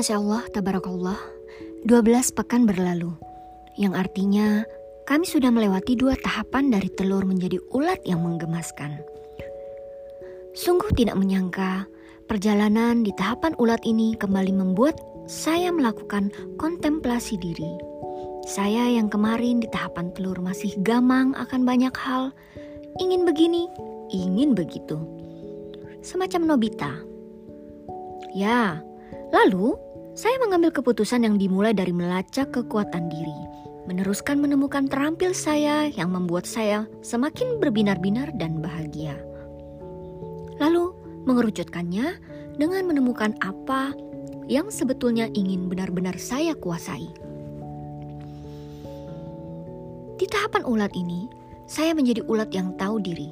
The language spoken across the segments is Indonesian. Masya Allah, tabarakallah, 12 pekan berlalu, yang artinya kami sudah melewati 2 tahapan dari telur menjadi ulat yang menggemaskan. Sungguh tidak menyangka, perjalanan di tahapan ulat ini kembali membuat saya melakukan kontemplasi diri. Saya yang kemarin di tahapan telur masih gamang akan banyak hal, ingin begini, ingin begitu. Semacam Nobita. Ya, lalu saya mengambil keputusan yang dimulai dari melacak kekuatan diri, meneruskan menemukan terampil saya yang membuat saya semakin berbinar-binar dan bahagia. Lalu mengerucutkannya dengan menemukan apa yang sebetulnya ingin benar-benar saya kuasai. Di tahapan ulat ini, saya menjadi ulat yang tahu diri.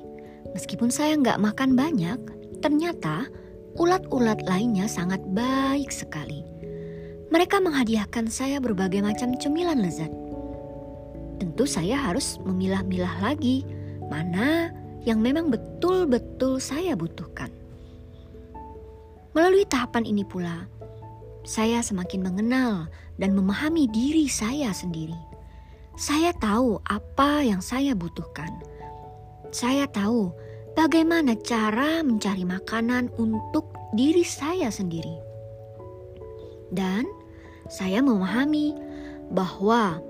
Meskipun saya nggak makan banyak, ternyata ulat-ulat lainnya sangat baik sekali. Mereka menghadiahkan saya berbagai macam cemilan lezat. Tentu saya harus memilah-milah lagi mana yang memang betul-betul saya butuhkan. Melalui tahapan ini pula, saya semakin mengenal dan memahami diri saya sendiri. Saya tahu apa yang saya butuhkan. Saya tahu bagaimana cara mencari makanan untuk diri saya sendiri. Dan saya memahami bahwa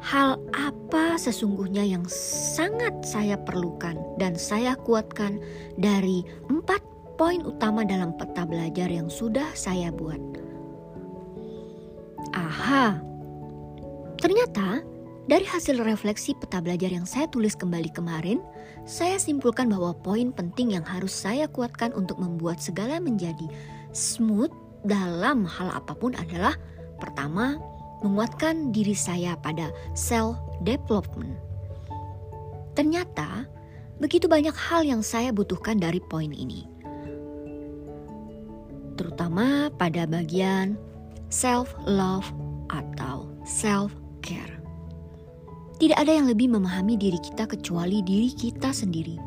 hal apa sesungguhnya yang sangat saya perlukan dan saya kuatkan dari 4 poin utama dalam peta belajar yang sudah saya buat. Aha, ternyata dari hasil refleksi peta belajar yang saya tulis kembali kemarin, saya simpulkan bahwa poin penting yang harus saya kuatkan untuk membuat segala menjadi smooth dalam hal apapun adalah, pertama, menguatkan diri saya pada self development. Ternyata begitu banyak hal yang saya butuhkan dari poin ini, terutama pada bagian self love atau self care. Tidak ada yang lebih memahami diri kita kecuali diri kita sendiri.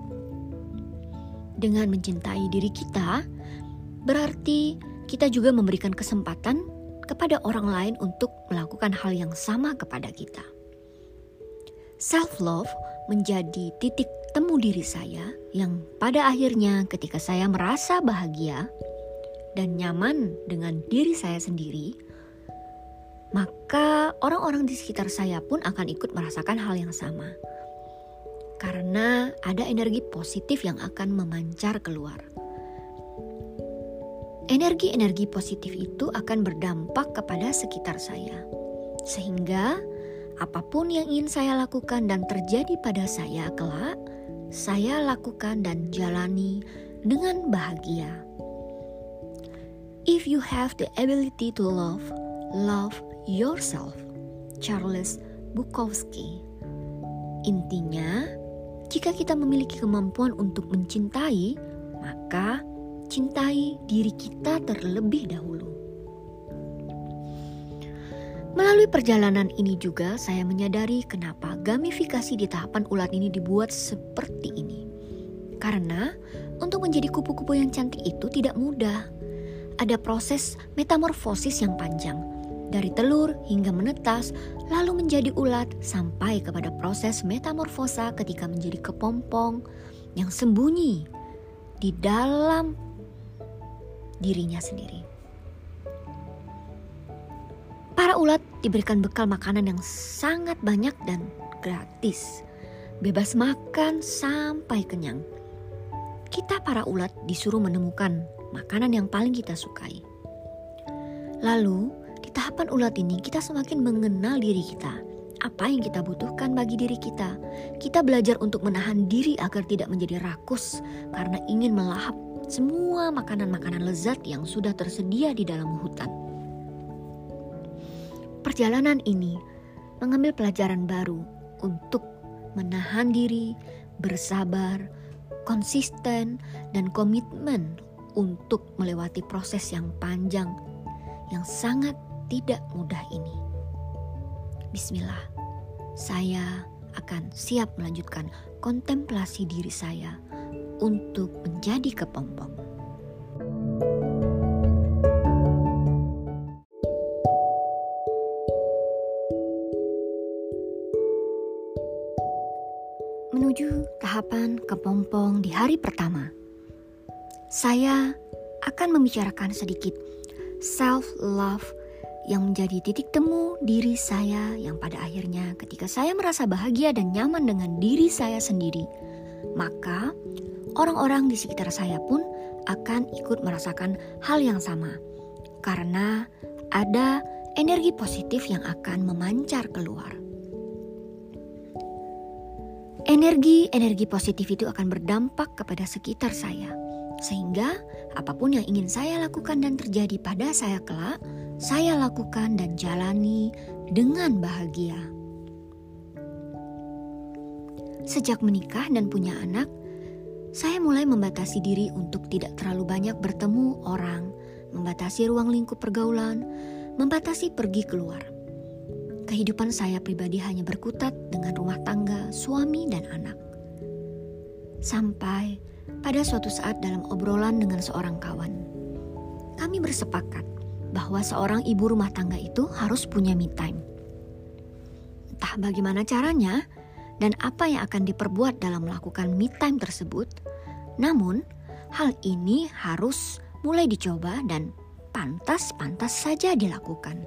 Dengan mencintai diri kita, berarti kita juga memberikan kesempatan kepada orang lain untuk melakukan hal yang sama kepada kita. Self-love menjadi titik temu diri saya yang pada akhirnya ketika saya merasa bahagia dan nyaman dengan diri saya sendiri, maka orang-orang di sekitar saya pun akan ikut merasakan hal yang sama. Karena ada energi positif yang akan memancar keluar. Energi-energi positif itu akan berdampak kepada sekitar saya. Sehingga apapun yang ingin saya lakukan dan terjadi pada saya kelak, saya lakukan dan jalani dengan bahagia. If you have the ability to love, love yourself, Charles Bukowski. Intinya, jika kita memiliki kemampuan untuk mencintai, maka cintai diri kita terlebih dahulu. Melalui perjalanan ini juga saya menyadari kenapa gamifikasi di tahapan ulat ini dibuat seperti ini. Karena untuk menjadi kupu-kupu yang cantik itu tidak mudah. Ada proses metamorfosis yang panjang. Dari telur hingga menetas, lalu menjadi ulat sampai kepada proses metamorfosa ketika menjadi kepompong yang sembunyi di dalam dirinya sendiri. Para ulat diberikan bekal makanan yang sangat banyak dan gratis. Bebas makan sampai kenyang. Kita para ulat disuruh menemukan makanan yang paling kita sukai. Lalu tahapan ulat ini kita semakin mengenal diri kita. Apa yang kita butuhkan bagi diri kita. Kita belajar untuk menahan diri agar tidak menjadi rakus karena ingin melahap semua makanan-makanan lezat yang sudah tersedia di dalam hutan. Perjalanan ini mengambil pelajaran baru untuk menahan diri, bersabar, konsisten, dan komitmen untuk melewati proses yang panjang yang sangat tidak mudah ini. Bismillah, saya akan siap melanjutkan kontemplasi diri saya untuk menjadi kepompong. menuju tahapan kepompong di hari pertama. Saya akan membicarakan sedikit self-love yang menjadi titik temu diri saya, yang pada akhirnya ketika saya merasa bahagia dan nyaman dengan diri saya sendiri, maka orang-orang di sekitar saya pun akan ikut merasakan hal yang sama. Karena ada energi positif yang akan memancar keluar. Energi positif itu akan berdampak kepada sekitar saya. Sehingga apapun yang ingin saya lakukan dan terjadi pada saya kelak, saya lakukan dan jalani dengan bahagia. Sejak menikah dan punya anak, saya mulai membatasi diri untuk tidak terlalu banyak bertemu orang, membatasi ruang lingkup pergaulan, membatasi pergi keluar. Kehidupan saya pribadi hanya berkutat dengan rumah tangga, suami, dan anak. Sampai pada suatu saat dalam obrolan dengan seorang kawan, kami bersepakat bahwa seorang ibu rumah tangga itu harus punya me time. Entah bagaimana caranya dan apa yang akan diperbuat dalam melakukan me time tersebut, namun hal ini harus mulai dicoba dan pantas-pantas saja dilakukan.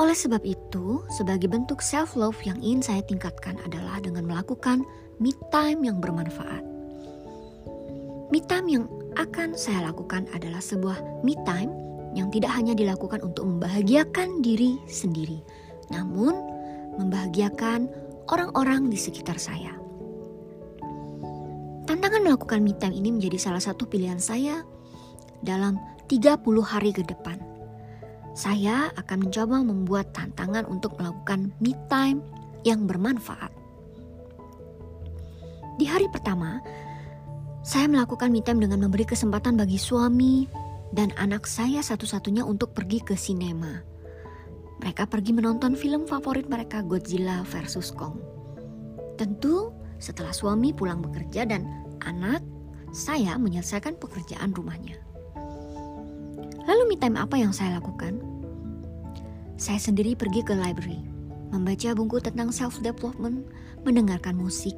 Oleh sebab itu, sebagai bentuk self-love yang ingin saya tingkatkan adalah dengan melakukan me-time yang bermanfaat. Me-time yang akan saya lakukan adalah sebuah me-time yang tidak hanya dilakukan untuk membahagiakan diri sendiri, namun membahagiakan orang-orang di sekitar saya. Tantangan melakukan me-time ini menjadi salah satu pilihan saya dalam 30 hari ke depan. Saya akan mencoba membuat tantangan untuk melakukan me time yang bermanfaat. Di hari pertama, saya melakukan me time dengan memberi kesempatan bagi suami dan anak saya satu-satunya untuk pergi ke sinema. Mereka pergi menonton film favorit mereka, Godzilla versus Kong. Tentu setelah suami pulang bekerja dan anak saya menyelesaikan pekerjaan rumahnya. Lalu me time apa yang saya lakukan? Saya sendiri pergi ke library, membaca buku tentang self-development, mendengarkan musik,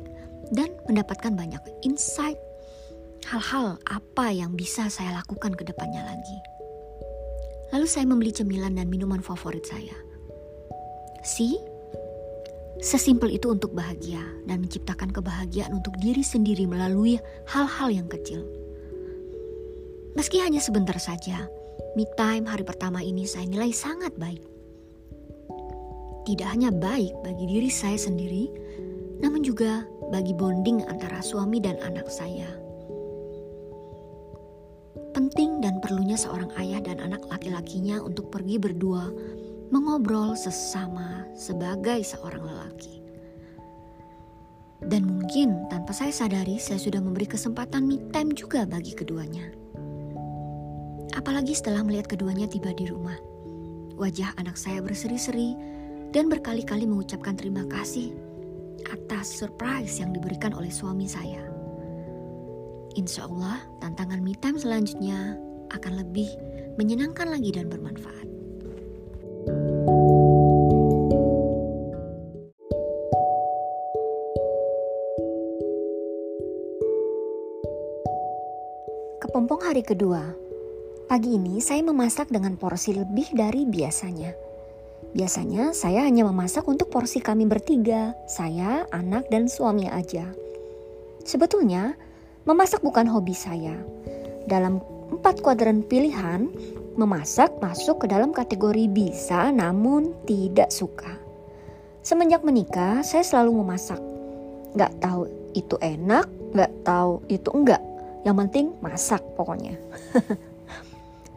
dan mendapatkan banyak insight hal-hal apa yang bisa saya lakukan ke depannya lagi. Lalu saya membeli cemilan dan minuman favorit saya. Sesimpel itu untuk bahagia dan menciptakan kebahagiaan untuk diri sendiri melalui hal-hal yang kecil. Meski hanya sebentar saja, me time hari pertama ini saya nilai sangat baik. Tidak hanya baik bagi diri saya sendiri, namun juga bagi bonding antara suami dan anak saya. Penting dan perlunya seorang ayah dan anak laki-lakinya untuk pergi berdua, mengobrol sesama sebagai seorang lelaki. Dan mungkin tanpa saya sadari, saya sudah memberi kesempatan me time juga bagi keduanya. Apalagi setelah melihat keduanya tiba di rumah. Wajah anak saya berseri-seri dan berkali-kali mengucapkan terima kasih atas surprise yang diberikan oleh suami saya. Insya Allah, tantangan me time selanjutnya akan lebih menyenangkan lagi dan bermanfaat. Kepompong hari kedua. Pagi ini saya memasak dengan porsi lebih dari biasanya. Biasanya saya hanya memasak untuk porsi kami bertiga, saya, anak, dan suami aja. Sebetulnya, memasak bukan hobi saya. Dalam 4 kuadran pilihan, memasak masuk ke dalam kategori bisa namun tidak suka. Semenjak menikah, saya selalu memasak. Gak tahu itu enak, gak tahu itu enggak. Yang penting masak pokoknya.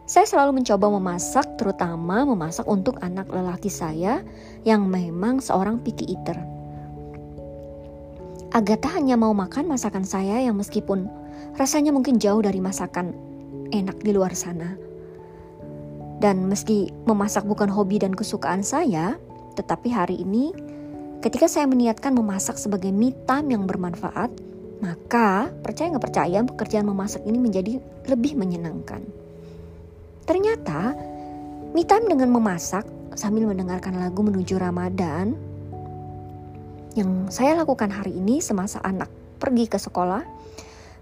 Saya selalu mencoba memasak, terutama memasak untuk anak lelaki saya yang memang seorang picky eater. Agatha hanya mau makan masakan saya yang meskipun rasanya mungkin jauh dari masakan enak di luar sana. Dan meski memasak bukan hobi dan kesukaan saya, tetapi hari ini ketika saya meniatkan memasak sebagai me time yang bermanfaat, maka percaya nggak percaya pekerjaan memasak ini menjadi lebih menyenangkan. Ternyata, me time dengan memasak sambil mendengarkan lagu menuju Ramadan yang saya lakukan hari ini semasa anak pergi ke sekolah,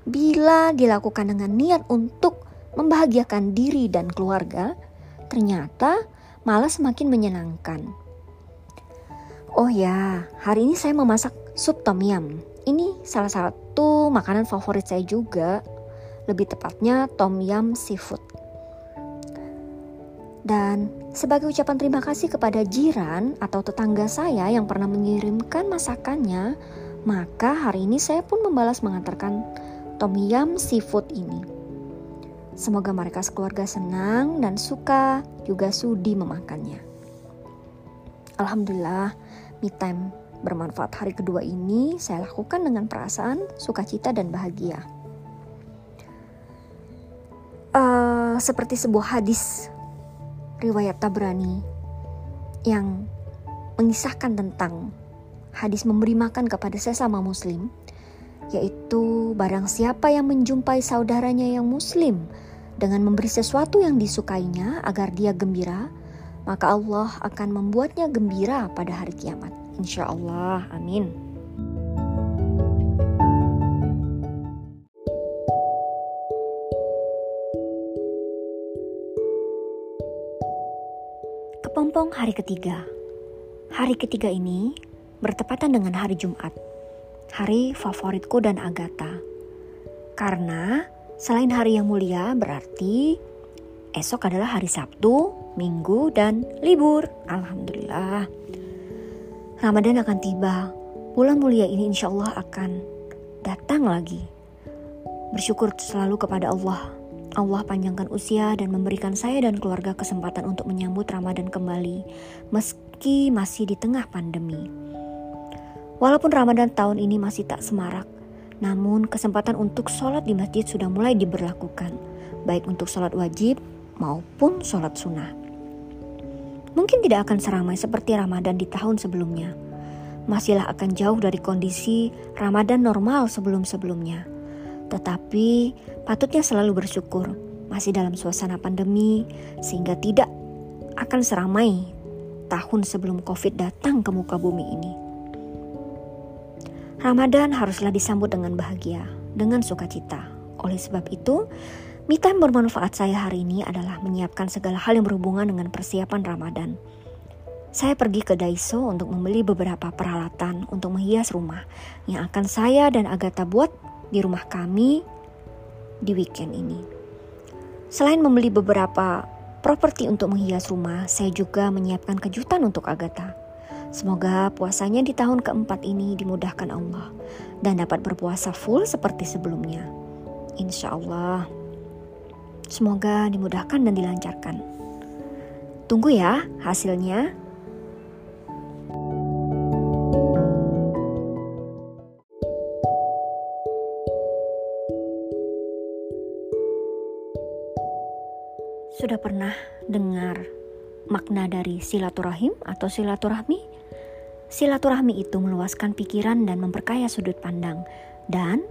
bila dilakukan dengan niat untuk membahagiakan diri dan keluarga, ternyata malah semakin menyenangkan. Oh ya, hari ini saya memasak sup tom yum. Ini salah satu makanan favorit saya juga, lebih tepatnya tom yum seafood. Dan sebagai ucapan terima kasih kepada jiran atau tetangga saya yang pernah mengirimkan masakannya, maka hari ini saya pun membalas mengantarkan tom yum seafood ini. Semoga mereka sekeluarga senang dan suka, juga sudi memakannya. Alhamdulillah, me time bermanfaat hari kedua ini saya lakukan dengan perasaan sukacita dan bahagia. Seperti sebuah hadis riwayat Tabrani yang mengisahkan tentang hadis memberi makan kepada sesama muslim, yaitu barang siapa yang menjumpai saudaranya yang muslim dengan memberi sesuatu yang disukainya agar dia gembira, maka Allah akan membuatnya gembira pada hari kiamat. Insyaallah, amin. Kepompong hari ketiga. Hari ketiga ini bertepatan dengan hari Jumat, hari favoritku dan Agatha. Karena selain hari yang mulia, berarti esok adalah hari Sabtu, Minggu, dan libur. Alhamdulillah. Ramadan akan tiba, bulan mulia ini insya Allah akan datang lagi. Bersyukur selalu kepada Allah. Allah panjangkan usia dan memberikan saya dan keluarga kesempatan untuk menyambut Ramadan kembali, meski masih di tengah pandemi. Walaupun Ramadan tahun ini masih tak semarak, namun kesempatan untuk sholat di masjid sudah mulai diberlakukan, baik untuk sholat wajib maupun sholat sunnah. Mungkin tidak akan seramai seperti Ramadan di tahun sebelumnya. Masihlah akan jauh dari kondisi Ramadan normal sebelum-sebelumnya. Tetapi patutnya selalu bersyukur masih dalam suasana pandemi, sehingga tidak akan seramai tahun sebelum Covid datang ke muka bumi ini. Ramadan haruslah disambut dengan bahagia, dengan sukacita. Oleh sebab itu, me time bermanfaat saya hari ini adalah menyiapkan segala hal yang berhubungan dengan persiapan Ramadan. Saya pergi ke Daiso untuk membeli beberapa peralatan untuk menghias rumah yang akan saya dan Agatha buat di rumah kami di weekend ini. Selain membeli beberapa properti untuk menghias rumah, saya juga menyiapkan kejutan untuk Agatha. Semoga puasanya di tahun keempat ini dimudahkan Allah dan dapat berpuasa full seperti sebelumnya. Insya Allah. Semoga dimudahkan dan dilancarkan. Tunggu ya hasilnya. Sudah pernah dengar makna dari silaturahim atau silaturahmi? Silaturahmi itu meluaskan pikiran dan memperkaya sudut pandang, dan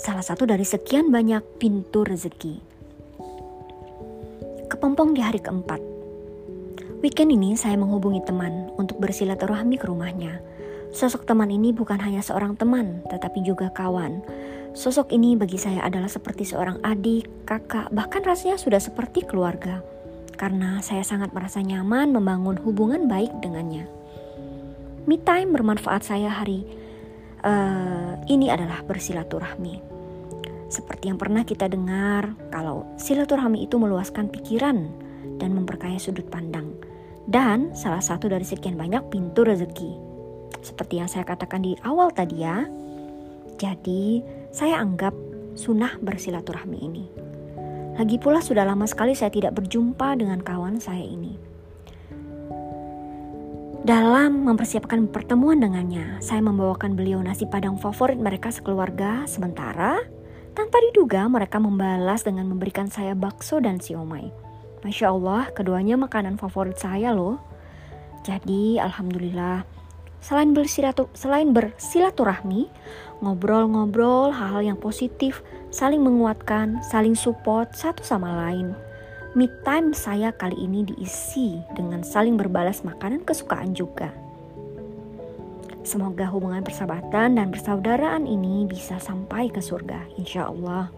salah satu dari sekian banyak pintu rezeki. Kepompong di hari keempat. Weekend ini saya menghubungi teman untuk bersilaturahmi ke rumahnya. Sosok teman ini bukan hanya seorang teman, tetapi juga kawan. Sosok ini bagi saya adalah seperti seorang adik, kakak, bahkan rasanya sudah seperti keluarga. Karena saya sangat merasa nyaman membangun hubungan baik dengannya. Me time bermanfaat saya hari ini adalah bersilaturahmi. Seperti yang pernah kita dengar, kalau silaturahmi itu meluaskan pikiran dan memperkaya sudut pandang, dan salah satu dari sekian banyak pintu rezeki. Seperti yang saya katakan di awal tadi ya. Jadi, saya anggap sunnah bersilaturahmi ini. Lagi pula sudah lama sekali saya tidak berjumpa dengan kawan saya ini. Dalam mempersiapkan pertemuan dengannya, saya membawakan beliau nasi padang favorit mereka sekeluarga, sementara tanpa diduga mereka membalas dengan memberikan saya bakso dan siomay. Masya Allah, keduanya makanan favorit saya loh. Jadi alhamdulillah, selain bersilaturahmi, ngobrol-ngobrol hal-hal yang positif, saling menguatkan, saling support satu sama lain. Me time saya kali ini diisi dengan saling berbalas makanan kesukaan juga. Semoga hubungan persahabatan dan persaudaraan ini bisa sampai ke surga, insya Allah.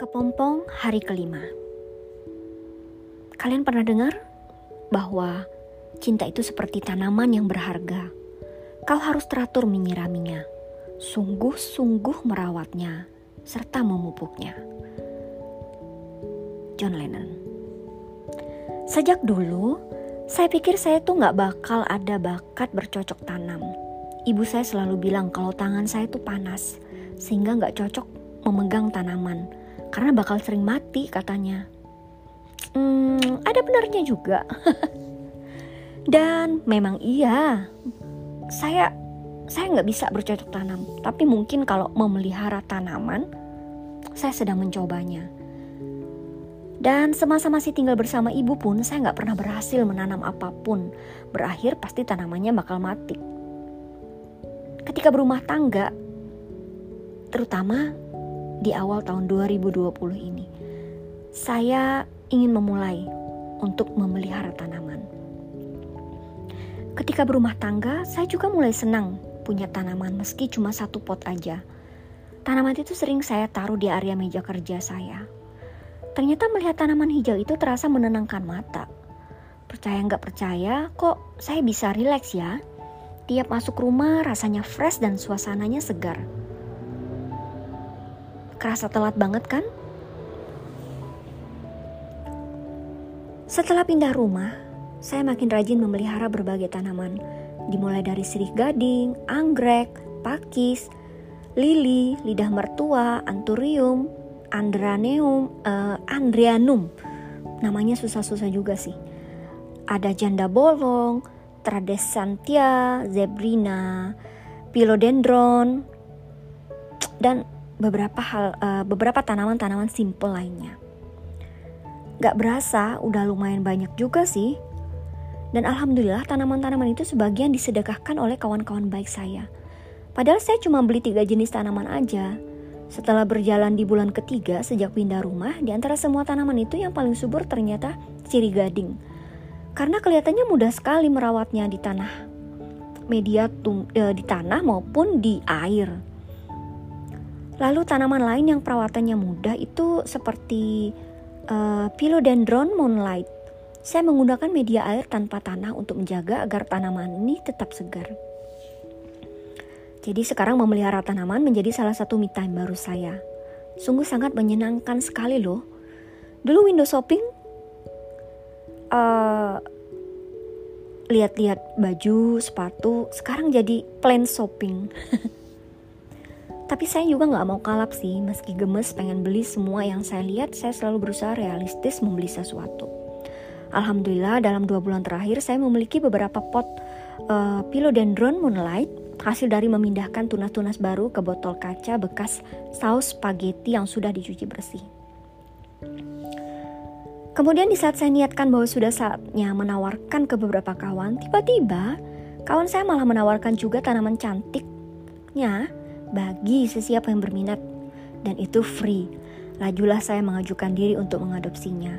Kepompong hari kelima. Kalian pernah dengar bahwa cinta itu seperti tanaman yang berharga. Kau harus teratur menyiraminya, sungguh-sungguh merawatnya, serta memupuknya. John Lennon. Sejak dulu, saya pikir saya tuh gak bakal ada bakat bercocok tanam. Ibu saya selalu bilang kalau tangan saya tuh panas, sehingga gak cocok memegang tanaman, karena bakal sering mati katanya. Ada benarnya juga. Dan memang iya, saya nggak bisa bercocok tanam. Tapi mungkin kalau memelihara tanaman, saya sedang mencobanya. Dan semasa masih tinggal bersama ibu pun, saya nggak pernah berhasil menanam apapun. Berakhir pasti tanamannya bakal mati. Ketika berumah tangga, terutama di awal tahun 2020 ini, saya ingin memulai untuk memelihara tanaman. Ketika berumah tangga, saya juga mulai senang punya tanaman meski cuma satu pot aja. Tanaman itu sering saya taruh di area meja kerja saya. Ternyata melihat tanaman hijau itu terasa menenangkan mata. Percaya nggak percaya, kok saya bisa rileks ya. Tiap masuk rumah rasanya fresh dan suasananya segar. Kerasa telat banget kan? Setelah pindah rumah, saya makin rajin memelihara berbagai tanaman, dimulai dari sirih gading, anggrek, pakis, lili, lidah mertua, anthurium, andrianum, namanya susah-susah juga sih. Ada janda bolong, tradesanthia, zebrina, philodendron, dan beberapa tanaman-tanaman simple lainnya. Gak berasa, udah lumayan banyak juga sih. Dan alhamdulillah tanaman-tanaman itu sebagian disedekahkan oleh kawan-kawan baik saya. Padahal saya cuma beli 3 jenis tanaman aja. Setelah berjalan di bulan ketiga sejak pindah rumah, di antara semua tanaman itu yang paling subur ternyata sirih gading. Karena kelihatannya mudah sekali merawatnya di tanah, di tanah maupun di air. Lalu tanaman lain yang perawatannya mudah itu seperti Philodendron Moonlight. Saya menggunakan media air tanpa tanah untuk menjaga agar tanaman ini tetap segar. Jadi sekarang memelihara tanaman menjadi salah satu me time baru saya. Sungguh sangat menyenangkan sekali loh. Dulu window shopping, lihat-lihat baju, sepatu, sekarang jadi plan shopping. Tapi saya juga gak mau kalap sih, meski gemes pengen beli semua yang saya lihat, saya selalu berusaha realistis membeli sesuatu. Alhamdulillah dalam 2 bulan terakhir saya memiliki beberapa pot Philodendron Moonlight hasil dari memindahkan tunas-tunas baru ke botol kaca bekas saus spaghetti yang sudah dicuci bersih. Kemudian di saat saya niatkan bahwa sudah saatnya menawarkan ke beberapa kawan, tiba-tiba kawan saya malah menawarkan juga tanaman cantiknya bagi sesiapa yang berminat, dan itu free. Lajulah saya mengajukan diri untuk mengadopsinya.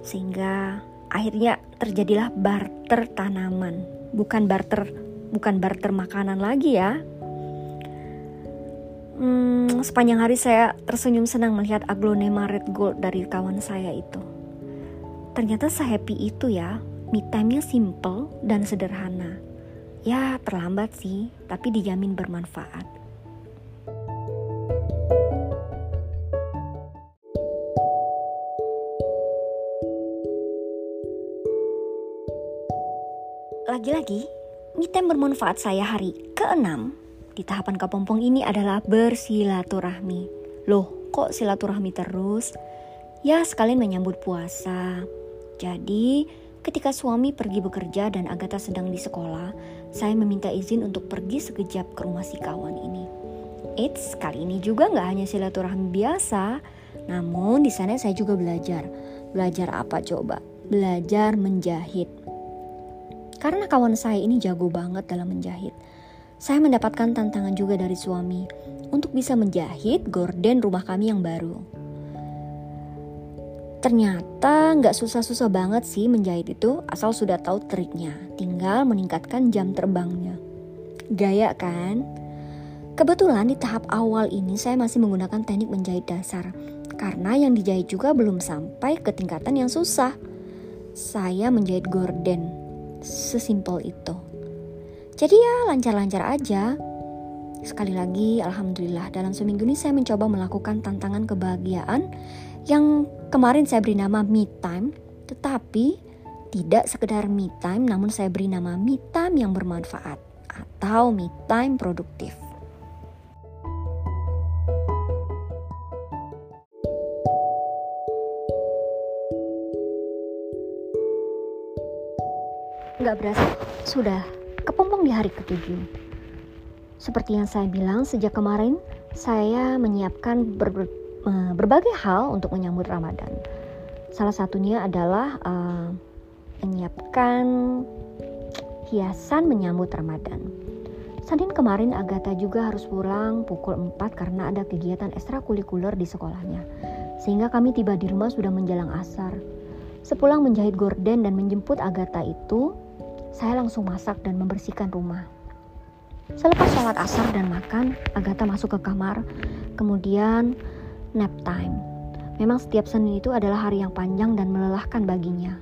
Sehingga akhirnya terjadilah barter tanaman, bukan barter makanan lagi ya. Sepanjang hari saya tersenyum senang melihat aglonema red gold dari kawan saya itu. Ternyata se-happy itu ya, me time-nya simple dan sederhana. Ya terlambat sih, tapi dijamin bermanfaat. Lagi-lagi, me time bermanfaat saya hari ke-6 di tahapan kepompong ini adalah bersilaturahmi. Loh, kok silaturahmi terus? Ya, sekalian menyambut puasa. Jadi, ketika suami pergi bekerja dan Agatha sedang di sekolah, saya meminta izin untuk pergi sekejap ke rumah si kawan ini. Eits, kali ini juga gak hanya silaturahmi biasa, namun di sana saya juga belajar. Belajar apa coba? Belajar menjahit. Karena kawan saya ini jago banget dalam menjahit. Saya mendapatkan tantangan juga dari suami untuk bisa menjahit gorden rumah kami yang baru. Ternyata nggak susah-susah banget sih menjahit itu, asal sudah tahu triknya, tinggal meningkatkan jam terbangnya. Gaya kan? Kebetulan di tahap awal ini saya masih menggunakan teknik menjahit dasar, karena yang dijahit juga belum sampai ke tingkatan yang susah. Saya menjahit gorden, sesimpel itu. Jadi ya lancar-lancar aja. Sekali lagi, alhamdulillah, dalam seminggu ini saya mencoba melakukan tantangan kebahagiaan yang kemarin saya beri nama me time, tetapi tidak sekedar me time, namun saya beri nama me time yang bermanfaat atau me time produktif. Nggak berasa, sudah kepompong di hari ke-7. Seperti yang saya bilang, sejak kemarin saya menyiapkan berbagai hal untuk menyambut Ramadan. Salah satunya adalah menyiapkan hiasan menyambut Ramadan. Senin kemarin Agatha juga harus pulang pukul 4 karena ada kegiatan ekstrakurikuler di sekolahnya. Sehingga kami tiba di rumah sudah menjelang asar. Sepulang menjahit gorden dan menjemput Agatha itu, saya langsung masak dan membersihkan rumah. Selepas sholat asar dan makan, Agatha masuk ke kamar, kemudian nap time. Memang setiap Senin itu adalah hari yang panjang dan melelahkan baginya.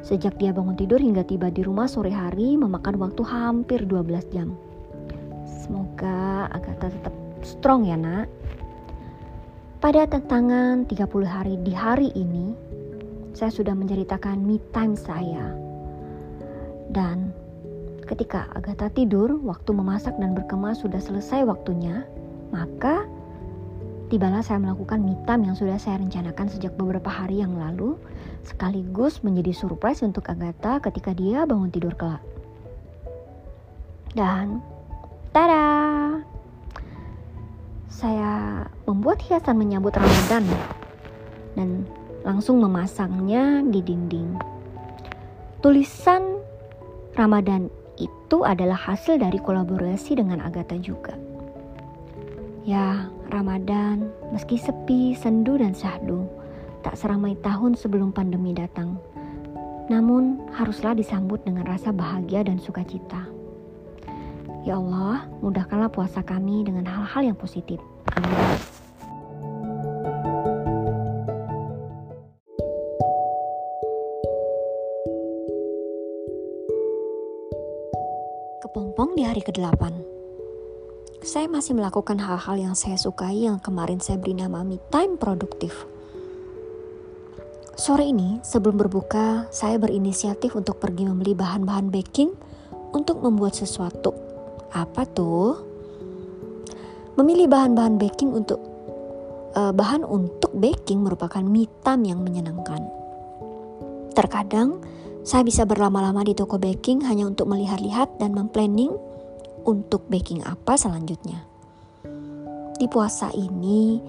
Sejak dia bangun tidur hingga tiba di rumah sore hari memakan waktu hampir 12 jam. Semoga Agatha tetap strong ya nak. Pada tantangan 30 hari di hari ini, saya sudah menceritakan me time saya. Dan ketika Agatha tidur, waktu memasak dan berkemas sudah selesai waktunya, maka tibalah saya melakukan me time yang sudah saya rencanakan sejak beberapa hari yang lalu, sekaligus menjadi surprise untuk Agatha ketika dia bangun tidur kelak. Dan tada! Saya membuat hiasan menyambut Ramadan dan langsung memasangnya di dinding. Tulisan Ramadan itu adalah hasil dari kolaborasi dengan Agatha juga. Ya, Ramadan meski sepi, sendu dan syahdu, tak seramai tahun sebelum pandemi datang. Namun haruslah disambut dengan rasa bahagia dan sukacita. Ya Allah, mudahkanlah puasa kami dengan hal-hal yang positif. Amin. Kepompong di hari ke-8. Saya masih melakukan hal-hal yang saya sukai yang kemarin saya beri nama me time produktif. Sore ini sebelum berbuka, saya berinisiatif untuk pergi membeli bahan-bahan baking untuk membuat sesuatu. Apa tuh? Memilih bahan-bahan baking untuk bahan untuk baking merupakan me time yang menyenangkan. Terkadang saya bisa berlama-lama di toko baking hanya untuk melihat-lihat dan memplanning untuk baking apa selanjutnya. Di puasa ini,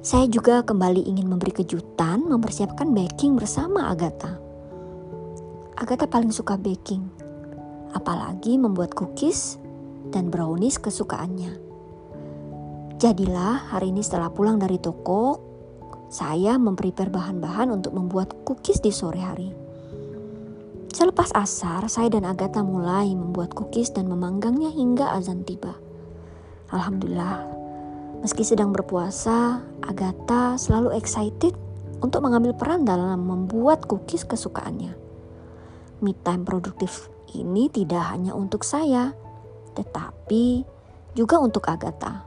saya juga kembali ingin memberi kejutan mempersiapkan baking bersama Agatha. Agatha paling suka baking, apalagi membuat cookies dan brownies kesukaannya. Jadilah hari ini setelah pulang dari toko, saya memprepare bahan-bahan untuk membuat cookies di sore hari. Selepas asar, saya dan Agatha mulai membuat cookies dan memanggangnya hingga azan tiba. Alhamdulillah, meski sedang berpuasa, Agatha selalu excited untuk mengambil peran dalam membuat cookies kesukaannya. Me time produktif ini tidak hanya untuk saya, tetapi juga untuk Agatha.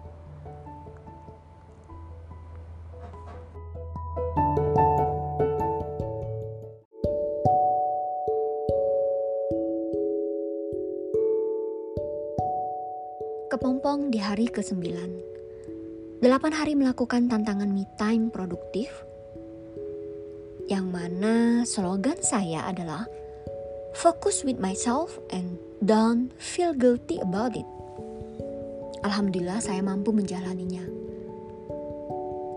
Kepompong di hari ke-9. 8 hari melakukan tantangan me time produktif, yang mana slogan saya adalah focus with myself and don't feel guilty about it. Alhamdulillah saya mampu menjalaninya.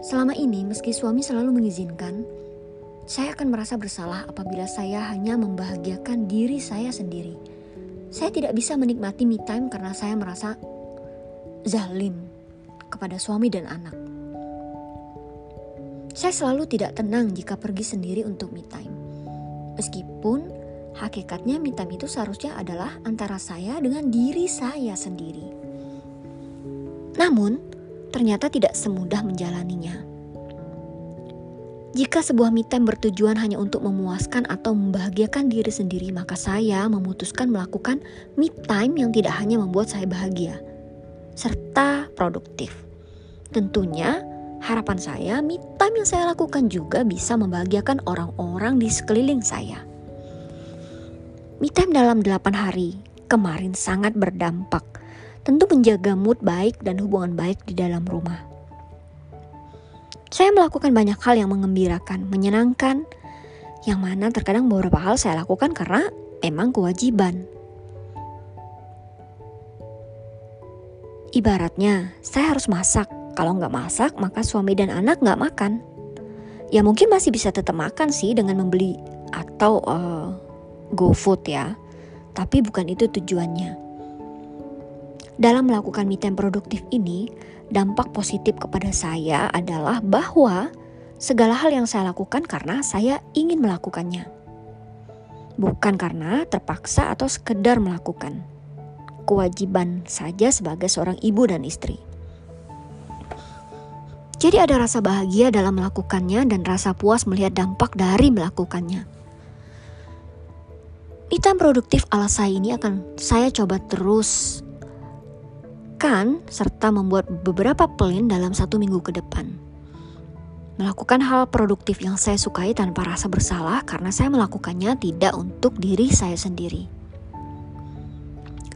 Selama ini meski suami selalu mengizinkan, saya akan merasa bersalah apabila saya hanya membahagiakan diri saya sendiri. Saya tidak bisa menikmati me time karena saya merasa zalim kepada suami dan anak. Saya selalu tidak tenang jika pergi sendiri untuk me time. Meskipun hakikatnya me time itu seharusnya adalah antara saya dengan diri saya sendiri. Namun, ternyata tidak semudah menjalaninya. Jika sebuah me time bertujuan hanya untuk memuaskan atau membahagiakan diri sendiri, maka saya memutuskan melakukan me time yang tidak hanya membuat saya bahagia, serta produktif. Tentunya, harapan saya me time yang saya lakukan juga bisa membahagiakan orang-orang di sekeliling saya. Me time dalam 8 hari kemarin sangat berdampak, tentu menjaga mood baik dan hubungan baik di dalam rumah. Saya melakukan banyak hal yang menggembirakan, menyenangkan, yang mana terkadang beberapa hal saya lakukan karena memang kewajiban. Ibaratnya, saya harus masak. Kalau nggak masak, maka suami dan anak nggak makan. Ya mungkin masih bisa tetap makan sih dengan membeli atau GoFood ya. Tapi bukan itu tujuannya. Dalam melakukan me time produktif ini, dampak positif kepada saya adalah bahwa segala hal yang saya lakukan karena saya ingin melakukannya, bukan karena terpaksa atau sekedar melakukan. Kewajiban saja sebagai seorang ibu dan istri. Jadi ada rasa bahagia dalam melakukannya dan rasa puas melihat dampak dari melakukannya. Me time produktif ala saya ini akan saya coba terus serta membuat beberapa plan dalam 1 minggu ke depan. Melakukan hal produktif yang saya sukai tanpa rasa bersalah karena saya melakukannya tidak untuk diri saya sendiri.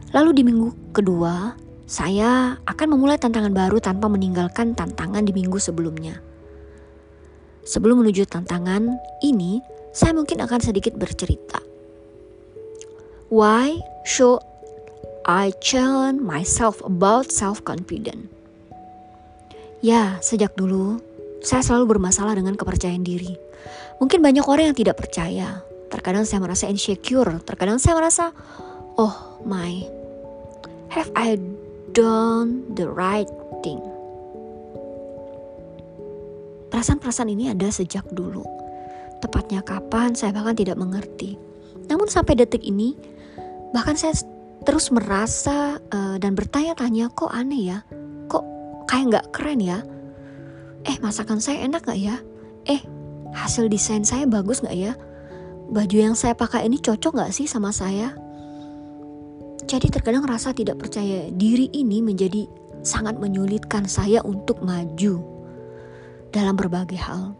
Lalu di minggu kedua, saya akan memulai tantangan baru tanpa meninggalkan tantangan di minggu sebelumnya. Sebelum menuju tantangan ini, saya mungkin akan sedikit bercerita. Why show I challenge myself about self-confidence. Ya, sejak dulu, saya selalu bermasalah dengan kepercayaan diri. Mungkin banyak orang yang tidak percaya. Terkadang saya merasa insecure. Terkadang saya merasa, oh my, have I done the right thing? Perasaan-perasaan ini ada sejak dulu. Tepatnya kapan, saya bahkan tidak mengerti. Namun sampai detik ini, bahkan saya terus merasa dan bertanya-tanya, kok aneh ya, kok kayak gak keren ya, masakan saya enak gak ya, hasil desain saya bagus gak ya, baju yang saya pakai ini cocok gak sih sama saya. Jadi terkadang rasa tidak percaya diri ini menjadi sangat menyulitkan saya untuk maju dalam berbagai hal.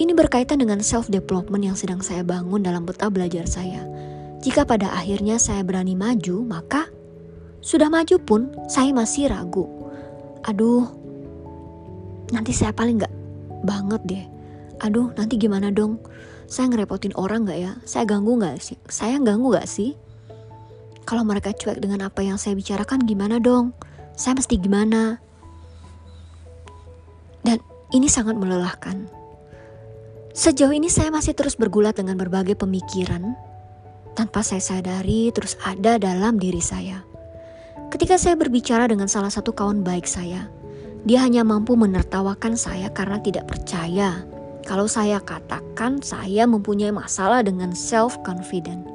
Ini berkaitan dengan self development yang sedang saya bangun dalam peta belajar saya. Jika pada akhirnya saya berani maju, maka sudah maju pun saya masih ragu. Aduh, nanti saya paling gak banget deh. Aduh, nanti gimana dong? Saya ngerepotin orang gak ya? Saya ganggu gak sih? Kalau mereka cuek dengan apa yang saya bicarakan gimana dong? Saya mesti gimana? Dan ini sangat melelahkan. Sejauh ini saya masih terus bergulat dengan berbagai pemikiran tanpa saya sadari terus ada dalam diri saya. Ketika saya berbicara dengan salah satu kawan baik saya, dia hanya mampu menertawakan saya karena tidak percaya kalau saya katakan saya mempunyai masalah dengan self-confident.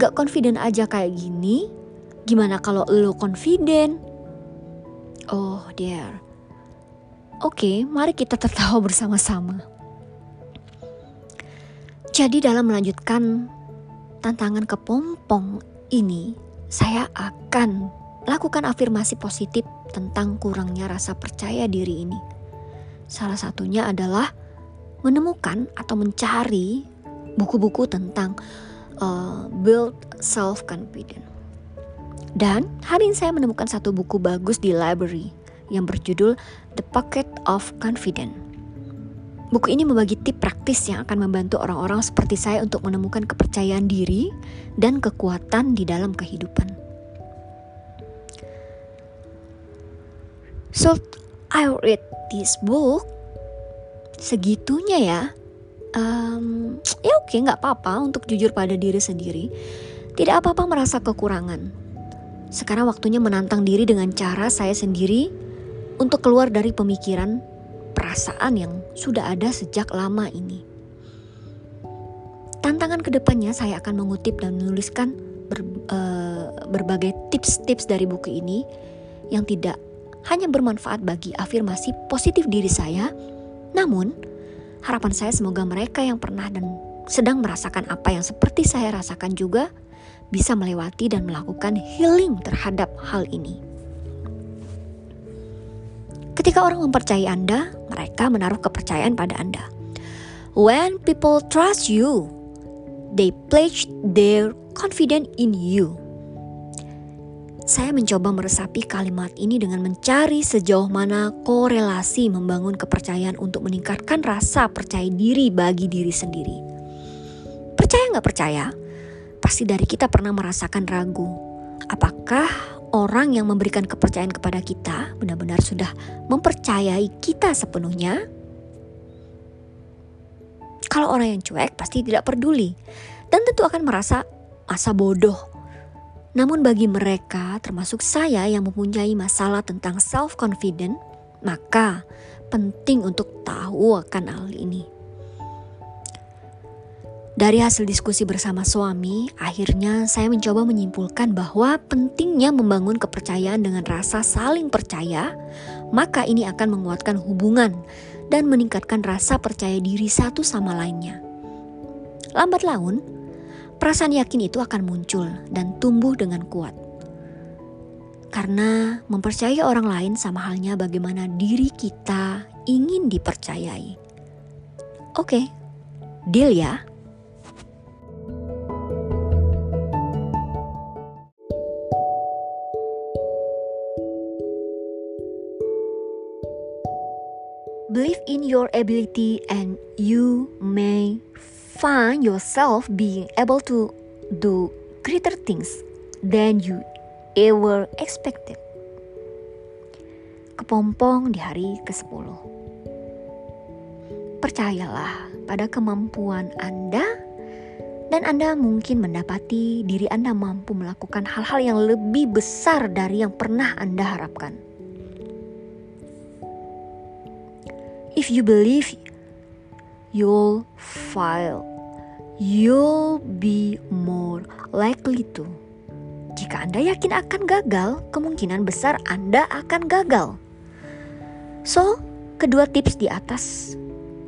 Gak confident aja kayak gini, gimana kalau lo confident? Oh dear. Oke, mari kita tertawa bersama-sama. Jadi dalam melanjutkan tantangan kepompong ini, saya akan lakukan afirmasi positif tentang kurangnya rasa percaya diri ini. Salah satunya adalah menemukan atau mencari buku-buku tentang build self-confidence. Dan hari ini saya menemukan satu buku bagus di library yang berjudul The Pocket of Confidence. Buku ini membagi tip praktis yang akan membantu orang-orang seperti saya untuk menemukan kepercayaan diri dan kekuatan di dalam kehidupan. Should I read this book? Segitunya ya. ya oke, gak apa-apa untuk jujur pada diri sendiri. Tidak apa-apa merasa kekurangan. Sekarang waktunya menantang diri dengan cara saya sendiri untuk keluar dari pemikiran, perasaan yang sudah ada sejak lama ini. Tantangan kedepannya saya akan mengutip dan menuliskan berbagai tips-tips dari buku ini yang tidak hanya bermanfaat bagi afirmasi positif diri saya, namun harapan saya semoga mereka yang pernah dan sedang merasakan apa yang seperti saya rasakan juga bisa melewati dan melakukan healing terhadap hal ini. Ketika orang mempercayai Anda, mereka menaruh kepercayaan pada Anda. When people trust you, they pledge their confidence in you. Saya mencoba meresapi kalimat ini dengan mencari sejauh mana korelasi membangun kepercayaan untuk meningkatkan rasa percaya diri bagi diri sendiri. Percaya nggak percaya, pasti dari kita pernah merasakan ragu. Apakah orang yang memberikan kepercayaan kepada kita benar-benar sudah mempercayai kita sepenuhnya? Kalau orang yang cuek pasti tidak peduli dan tentu akan merasa masa bodoh. Namun bagi mereka, termasuk saya yang mempunyai masalah tentang self-confident, maka penting untuk tahu akan hal ini. Dari hasil diskusi bersama suami, akhirnya saya mencoba menyimpulkan bahwa pentingnya membangun kepercayaan dengan rasa saling percaya, maka ini akan menguatkan hubungan dan meningkatkan rasa percaya diri satu sama lainnya. Lambat laun, perasaan yakin itu akan muncul dan tumbuh dengan kuat. Karena mempercayai orang lain sama halnya bagaimana diri kita ingin dipercayai. Oke, deal ya. Believe in your ability and you may find yourself being able to do greater things than you ever expected. Kepompong di hari ke-10. Percayalah pada kemampuan Anda dan Anda mungkin mendapati diri Anda mampu melakukan hal-hal yang lebih besar dari yang pernah Anda harapkan. If you believe you'll fail, you'll be more likely to. Jika Anda yakin akan gagal, kemungkinan besar Anda akan gagal. So, kedua tips di atas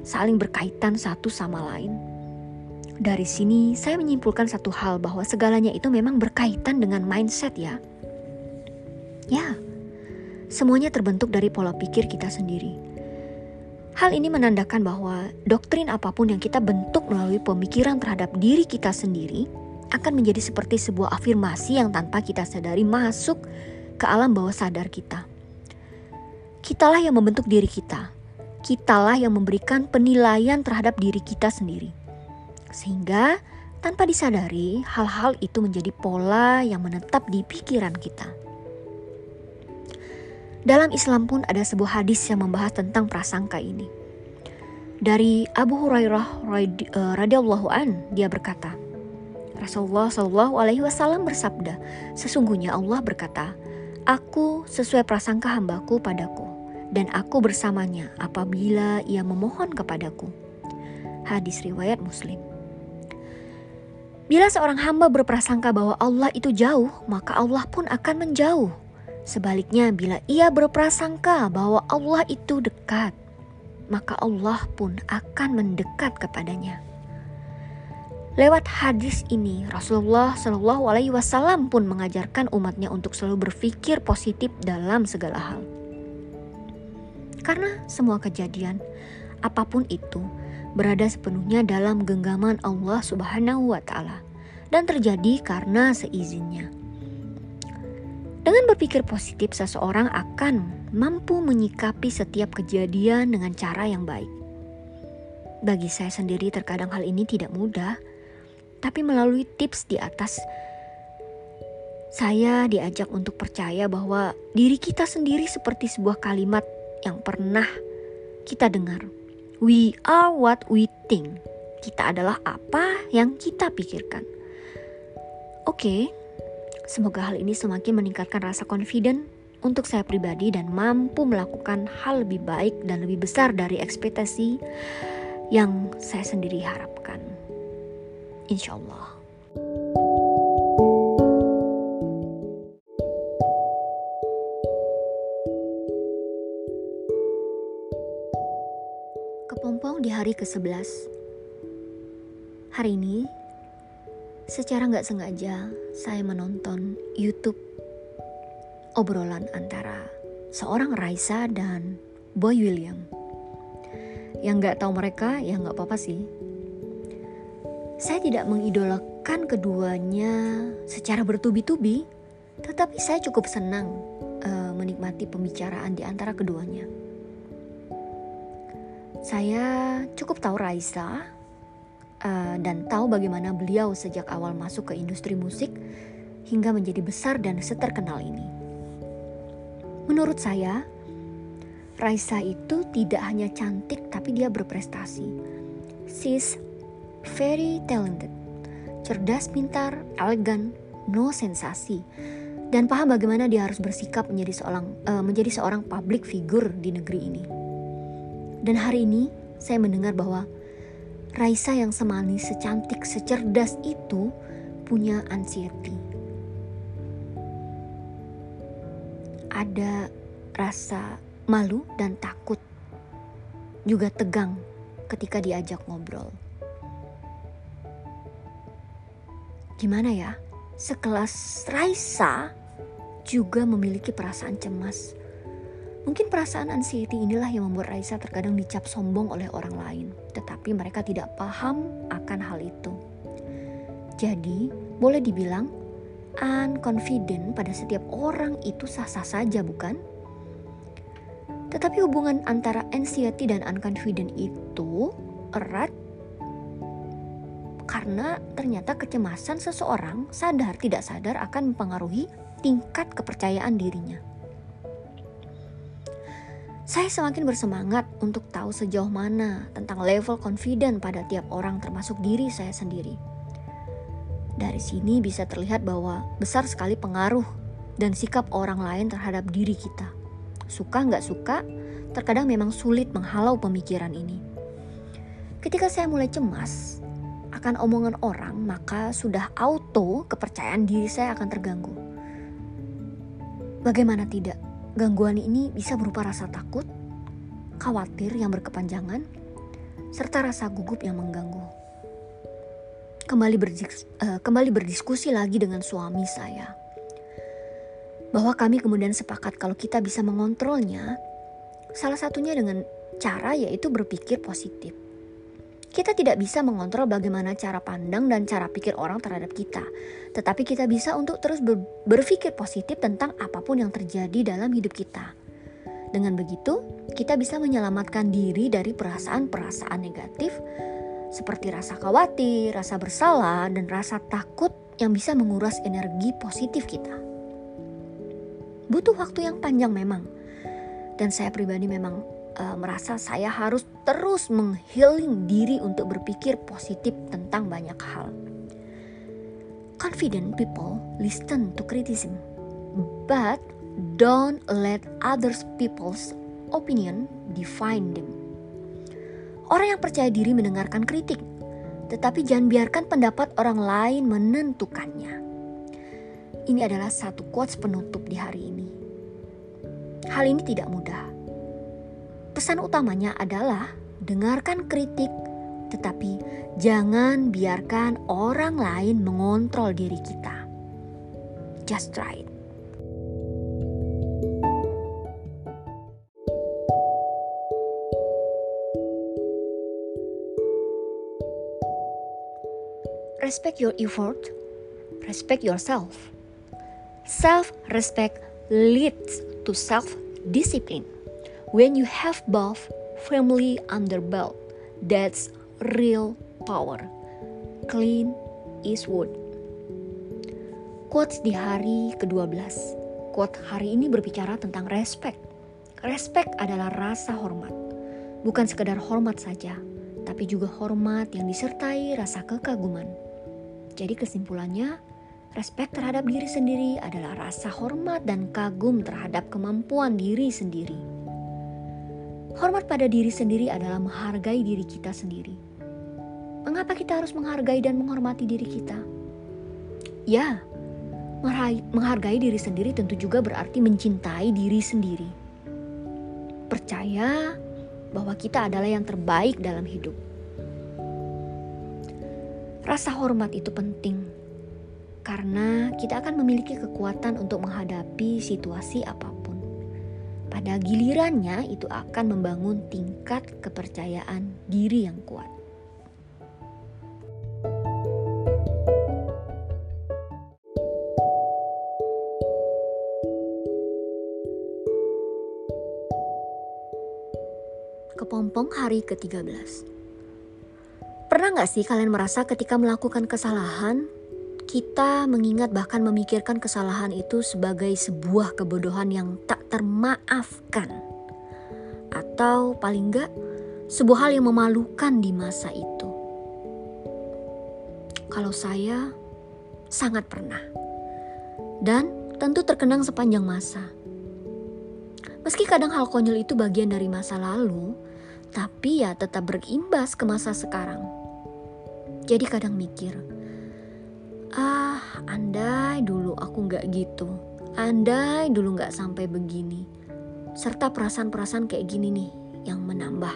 saling berkaitan satu sama lain. Dari sini, saya menyimpulkan satu hal bahwa segalanya itu memang berkaitan dengan mindset ya. Ya, semuanya terbentuk dari pola pikir kita sendiri. Hal ini menandakan bahwa doktrin apapun yang kita bentuk melalui pemikiran terhadap diri kita sendiri akan menjadi seperti sebuah afirmasi yang tanpa kita sadari masuk ke alam bawah sadar kita. Kitalah yang membentuk diri kita. Kitalah yang memberikan penilaian terhadap diri kita sendiri. Sehingga tanpa disadari hal-hal itu menjadi pola yang menetap di pikiran kita. Dalam Islam pun ada sebuah hadis yang membahas tentang prasangka ini. Dari Abu Hurairah radhiyallahu an, dia berkata, Rasulullah s.a.w. bersabda, sesungguhnya Allah berkata, aku sesuai prasangka hambaku padaku, dan aku bersamanya apabila ia memohon kepadaku. Hadis riwayat Muslim. Bila seorang hamba berprasangka bahwa Allah itu jauh, maka Allah pun akan menjauh. Sebaliknya, bila ia berprasangka bahwa Allah itu dekat, maka Allah pun akan mendekat kepadanya. Lewat hadis ini, Rasulullah s.a.w. pun mengajarkan umatnya untuk selalu berpikir positif dalam segala hal. Karena semua kejadian, apapun itu, berada sepenuhnya dalam genggaman Allah SWT dan terjadi karena seizinnya. Dengan berpikir positif, seseorang akan mampu menyikapi setiap kejadian dengan cara yang baik. Bagi saya sendiri terkadang hal ini tidak mudah, tapi melalui tips di atas, saya diajak untuk percaya bahwa diri kita sendiri seperti sebuah kalimat yang pernah kita dengar. We are what we think. kita adalah apa yang kita pikirkan. Oke, semoga hal ini semakin meningkatkan rasa confident untuk saya pribadi dan mampu melakukan hal lebih baik dan lebih besar dari ekspektasi yang saya sendiri harapkan. Insyaallah. Kepompong di hari ke-11. Hari ini, secara nggak sengaja, saya menonton YouTube obrolan antara seorang Raisa dan Boy William. Yang nggak tahu mereka, ya nggak apa-apa sih. Saya tidak mengidolakan keduanya secara bertubi-tubi, tetapi saya cukup senang menikmati pembicaraan di antara keduanya. Saya cukup tahu Raisa dan tahu bagaimana beliau sejak awal masuk ke industri musik hingga menjadi besar dan seterkenal ini. Menurut saya, Raisa itu tidak hanya cantik, tapi dia berprestasi. She's very talented, cerdas, pintar, elegan, no sensasi, dan paham bagaimana dia harus bersikap menjadi seorang public figure di negeri ini. Dan hari ini saya mendengar bahwa Raisa yang semanis, secantik, secerdas itu punya anxiety. Ada rasa malu dan takut, juga tegang ketika diajak ngobrol. Gimana ya, sekelas Raisa juga memiliki perasaan cemas. Mungkin perasaan anxiety inilah yang membuat Raisa terkadang dicap sombong oleh orang lain, tetapi mereka tidak paham akan hal itu. Jadi, boleh dibilang unconfident pada setiap orang itu sah-sah saja, bukan? Tetapi hubungan antara anxiety dan unconfident itu erat karena ternyata kecemasan seseorang sadar tidak sadar akan mempengaruhi tingkat kepercayaan dirinya. Saya semakin bersemangat untuk tahu sejauh mana tentang level confident pada tiap orang termasuk diri saya sendiri. Dari sini bisa terlihat bahwa besar sekali pengaruh dan sikap orang lain terhadap diri kita. Suka nggak suka, terkadang memang sulit menghalau pemikiran ini. Ketika saya mulai cemas akan omongan orang, maka sudah auto kepercayaan diri saya akan terganggu. Bagaimana tidak, gangguan ini bisa berupa rasa takut, khawatir yang berkepanjangan, serta rasa gugup yang mengganggu. Kembali berdiskusi lagi dengan suami saya, bahwa kami kemudian sepakat kalau kita bisa mengontrolnya, salah satunya dengan cara yaitu berpikir positif. Kita tidak bisa mengontrol bagaimana cara pandang dan cara pikir orang terhadap kita, tetapi kita bisa untuk terus berpikir positif tentang apapun yang terjadi dalam hidup kita. Dengan begitu, kita bisa menyelamatkan diri dari perasaan-perasaan negatif seperti rasa khawatir, rasa bersalah, dan rasa takut yang bisa menguras energi positif kita. Butuh waktu yang panjang memang, dan saya pribadi memang merasa saya harus terus meng-healing diri untuk berpikir positif tentang banyak hal. Confident people listen to criticism, but don't let other people's opinion define them. Orang yang percaya diri mendengarkan kritik, tetapi jangan biarkan pendapat orang lain menentukannya. Ini adalah satu quotes penutup di hari ini. Hal ini tidak mudah. Pesan utamanya adalah dengarkan kritik, tetapi jangan biarkan orang lain mengontrol diri kita. Just try it. Respect your effort. Respect yourself. Self-respect leads to self-discipline. When you have both firmly under belt, that's real power. Clint Eastwood. Quotes di hari ke-12. Quote hari ini berbicara tentang respect. Respect adalah rasa hormat. Bukan sekedar hormat saja, tapi juga hormat yang disertai rasa kekaguman. Jadi kesimpulannya, respek terhadap diri sendiri adalah rasa hormat dan kagum terhadap kemampuan diri sendiri. Hormat pada diri sendiri adalah menghargai diri kita sendiri. Mengapa kita harus menghargai dan menghormati diri kita? Ya, menghargai diri sendiri tentu juga berarti mencintai diri sendiri. Percaya bahwa kita adalah yang terbaik dalam hidup. Rasa hormat itu penting. Karena kita akan memiliki kekuatan untuk menghadapi situasi apapun. Pada gilirannya itu akan membangun tingkat kepercayaan diri yang kuat. Kepompong hari ke-13. Pernah gak sih kalian merasa ketika melakukan kesalahan, kita mengingat bahkan memikirkan kesalahan itu sebagai sebuah kebodohan yang tak termaafkan, atau paling enggak sebuah hal yang memalukan di masa itu? Kalau saya, sangat pernah. Dan tentu terkenang sepanjang masa. Meski kadang hal konyol itu bagian dari masa lalu, tapi ya tetap berimbas ke masa sekarang. Jadi kadang mikir, andai dulu aku gak gitu, andai dulu gak sampai begini. Serta perasaan-perasaan kayak gini nih yang menambah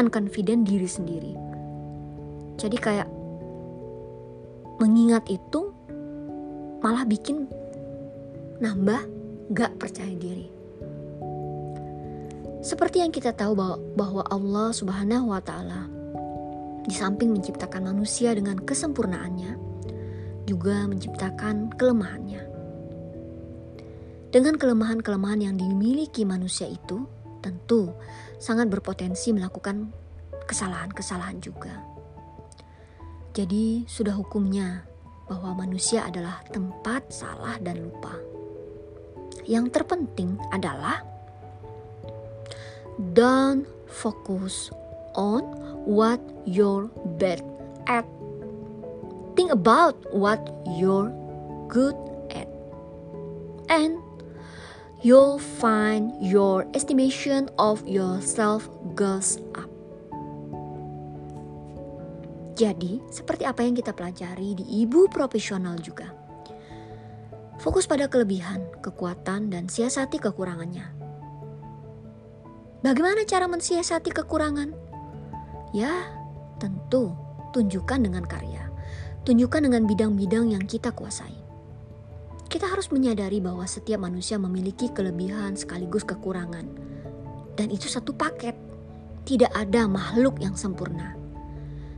unconfident diri sendiri. Jadi kayak mengingat itu malah bikin nambah gak percaya diri. Seperti yang kita tahu bahwa Allah Subhanahu wa Ta'ala di samping menciptakan manusia dengan kesempurnaannya, juga menciptakan kelemahannya. Dengan kelemahan-kelemahan yang dimiliki manusia itu, tentu sangat berpotensi melakukan kesalahan-kesalahan juga. Jadi sudah hukumnya bahwa manusia adalah tempat salah dan lupa. Yang terpenting adalah don't focus on what you're bad at. Think about what you're good at, and you'll find your estimation of yourself goes up. Jadi, seperti apa yang kita pelajari di Ibu Profesional juga. Fokus pada kelebihan, kekuatan, dan siasati kekurangannya. Bagaimana cara mensiasati kekurangan? Ya, tentu tunjukkan dengan karya. Tunjukkan dengan bidang-bidang yang kita kuasai. Kita harus menyadari bahwa setiap manusia memiliki kelebihan sekaligus kekurangan. Dan itu satu paket. Tidak ada makhluk yang sempurna.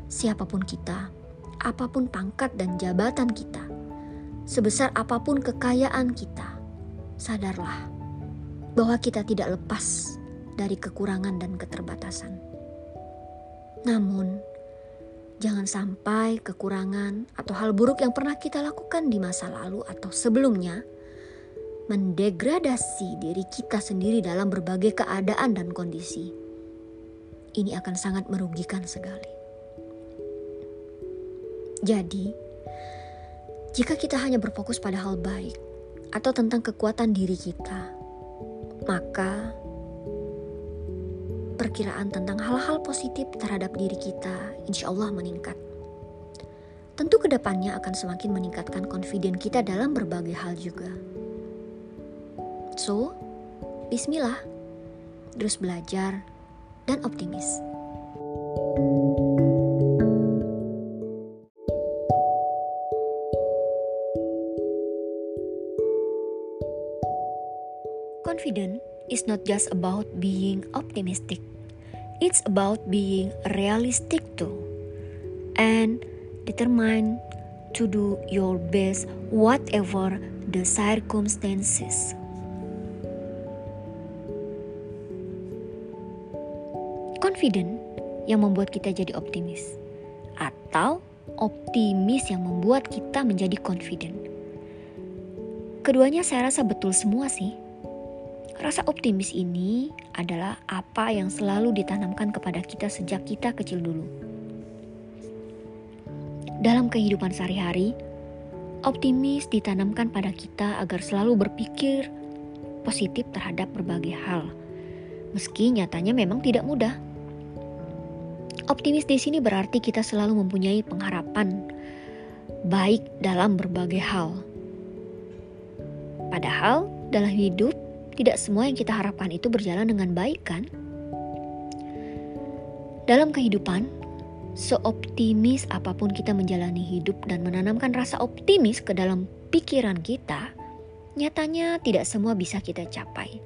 Siapapun kita, apapun pangkat dan jabatan kita, sebesar apapun kekayaan kita, sadarlah bahwa kita tidak lepas dari kekurangan dan keterbatasan. Namun, jangan sampai kekurangan atau hal buruk yang pernah kita lakukan di masa lalu atau sebelumnya mendegradasi diri kita sendiri dalam berbagai keadaan dan kondisi. Ini akan sangat merugikan sekali. Jadi, jika kita hanya berfokus pada hal baik atau tentang kekuatan diri kita, maka perkiraan tentang hal-hal positif terhadap diri kita insyaallah meningkat. Tentu kedepannya akan semakin meningkatkan confidence kita dalam berbagai hal juga. So, bismillah, terus belajar dan optimis. Confident is not just about being optimistic. It's about being realistic too. And determined to do your best whatever the circumstances. Confident yang membuat kita jadi optimis, atau optimis yang membuat kita menjadi confident. Keduanya saya rasa betul semua sih. Rasa optimis ini adalah apa yang selalu ditanamkan kepada kita sejak kita kecil dulu. Dalam kehidupan sehari-hari, optimis ditanamkan pada kita agar selalu berpikir positif terhadap berbagai hal, meski nyatanya memang tidak mudah. Optimis di sini berarti kita selalu mempunyai pengharapan baik dalam berbagai hal. Padahal dalam hidup, tidak semua yang kita harapkan itu berjalan dengan baik, kan? Dalam kehidupan, seoptimis apapun kita menjalani hidup dan menanamkan rasa optimis ke dalam pikiran kita, nyatanya tidak semua bisa kita capai.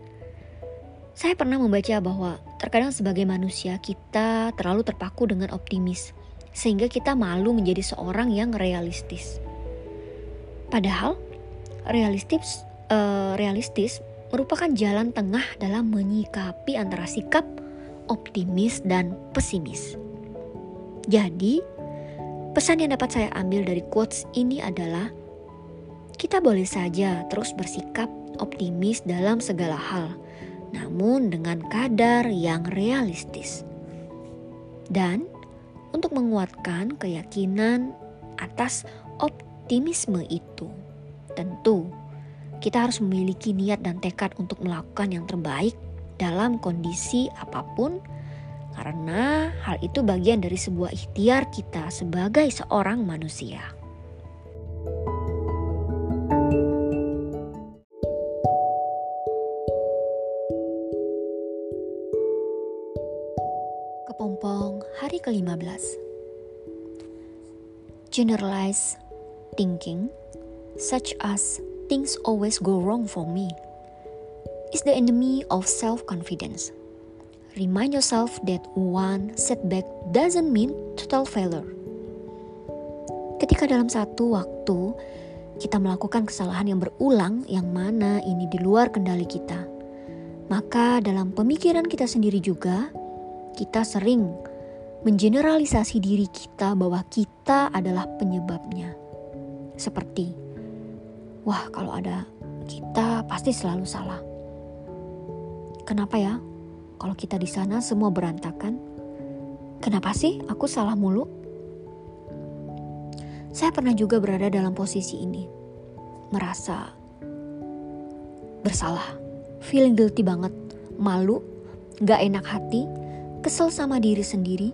Saya pernah membaca bahwa terkadang sebagai manusia kita terlalu terpaku dengan optimis, sehingga kita malu menjadi seorang yang realistis. Padahal, realistis merupakan jalan tengah dalam menyikapi antara sikap optimis dan pesimis. Jadi, pesan yang dapat saya ambil dari quotes ini adalah, kita boleh saja terus bersikap optimis dalam segala hal, namun dengan kadar yang realistis. Dan, untuk menguatkan keyakinan atas optimisme itu, tentu kita harus memiliki niat dan tekad untuk melakukan yang terbaik dalam kondisi apapun, karena hal itu bagian dari sebuah ikhtiar kita sebagai seorang manusia. Kepompong hari ke-15. Generalized thinking such as things always go wrong for me is the enemy of self-confidence. Remind yourself that one setback doesn't mean total failure. Ketika dalam satu waktu kita melakukan kesalahan yang berulang yang mana ini di luar kendali kita, maka dalam pemikiran kita sendiri juga kita sering mengeneralisasi diri kita bahwa kita adalah penyebabnya. Seperti, wah, kalau ada kita pasti selalu salah. Kenapa ya? Kalau kita di sana semua berantakan. Kenapa sih aku salah mulu? Saya pernah juga berada dalam posisi ini. Merasa bersalah, feeling guilty banget, malu, gak enak hati, kesel sama diri sendiri,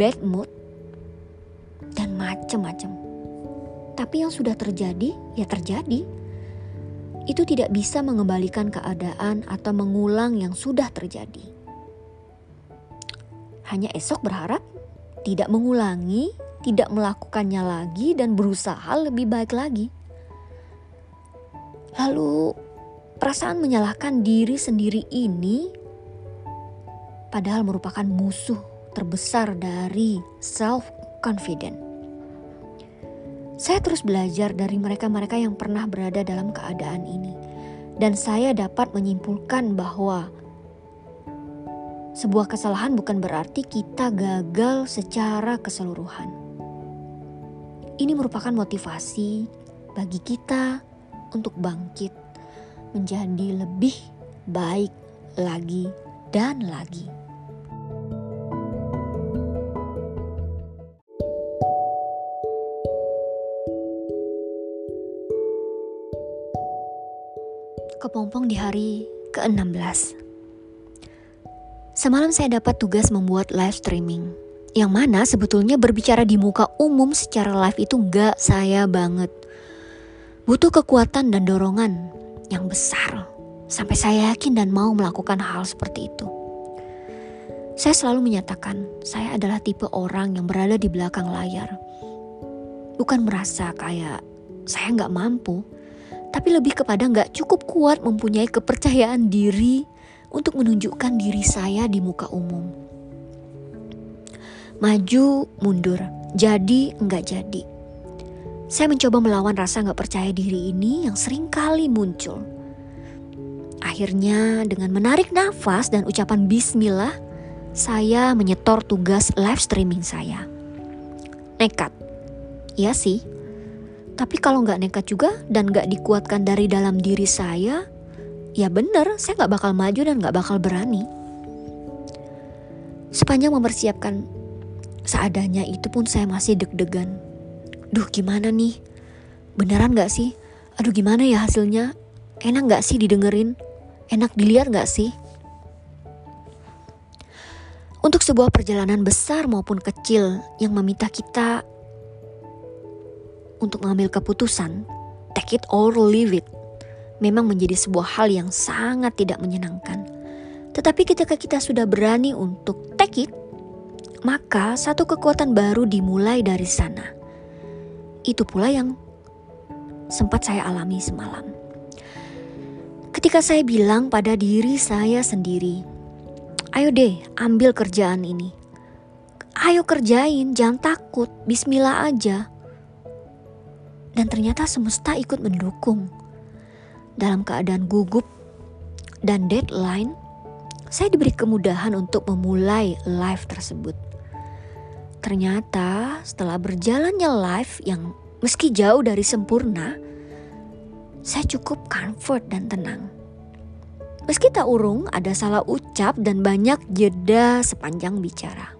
bad mood, dan macem-macem. Tapi yang sudah terjadi, ya terjadi. Itu tidak bisa mengembalikan keadaan atau mengulang yang sudah terjadi. Hanya esok berharap tidak mengulangi, tidak melakukannya lagi, dan berusaha lebih baik lagi. Lalu, perasaan menyalahkan diri sendiri ini padahal merupakan musuh terbesar dari self-confidence. Saya terus belajar dari mereka-mereka yang pernah berada dalam keadaan ini. Dan saya dapat menyimpulkan bahwa sebuah kesalahan bukan berarti kita gagal secara keseluruhan. Ini merupakan motivasi bagi kita untuk bangkit, menjadi lebih baik lagi dan lagi. Kepompong di hari ke-16. Semalam saya dapat tugas membuat live streaming, yang mana sebetulnya berbicara di muka umum secara live itu gak saya banget. Butuh kekuatan dan dorongan yang besar sampai saya yakin dan mau melakukan hal seperti itu. Saya selalu menyatakan saya adalah tipe orang yang berada di belakang layar. Bukan merasa kayak saya gak mampu, tapi lebih kepada gak cukup kuat mempunyai kepercayaan diri untuk menunjukkan diri saya di muka umum. Maju, mundur, jadi, gak jadi. Saya mencoba melawan rasa gak percaya diri ini yang seringkali muncul. Akhirnya dengan menarik nafas dan ucapan bismillah, saya menyetor tugas live streaming saya. Nekat, iya sih. Tapi kalau gak nekat juga dan gak dikuatkan dari dalam diri saya, ya bener, saya gak bakal maju dan gak bakal berani. Sepanjang mempersiapkan seadanya itu pun saya masih deg-degan. Duh, gimana nih? Beneran gak sih? Aduh, gimana ya hasilnya? Enak gak sih didengerin? Enak dilihat gak sih? Untuk sebuah perjalanan besar maupun kecil yang meminta kita untuk mengambil keputusan, take it or leave it, memang menjadi sebuah hal yang sangat tidak menyenangkan. Tetapi ketika kita sudah berani untuk take it, maka satu kekuatan baru dimulai dari sana. Itu pula yang sempat saya alami semalam. Ketika saya bilang pada diri saya sendiri, ayo deh ambil kerjaan ini, ayo kerjain, jangan takut, bismillah aja. Dan ternyata semesta ikut mendukung. Dalam keadaan gugup dan deadline, saya diberi kemudahan untuk memulai live tersebut. Ternyata setelah berjalannya live yang meski jauh dari sempurna, saya cukup comfort dan tenang. Meski tak urung ada salah ucap dan banyak jeda sepanjang bicara.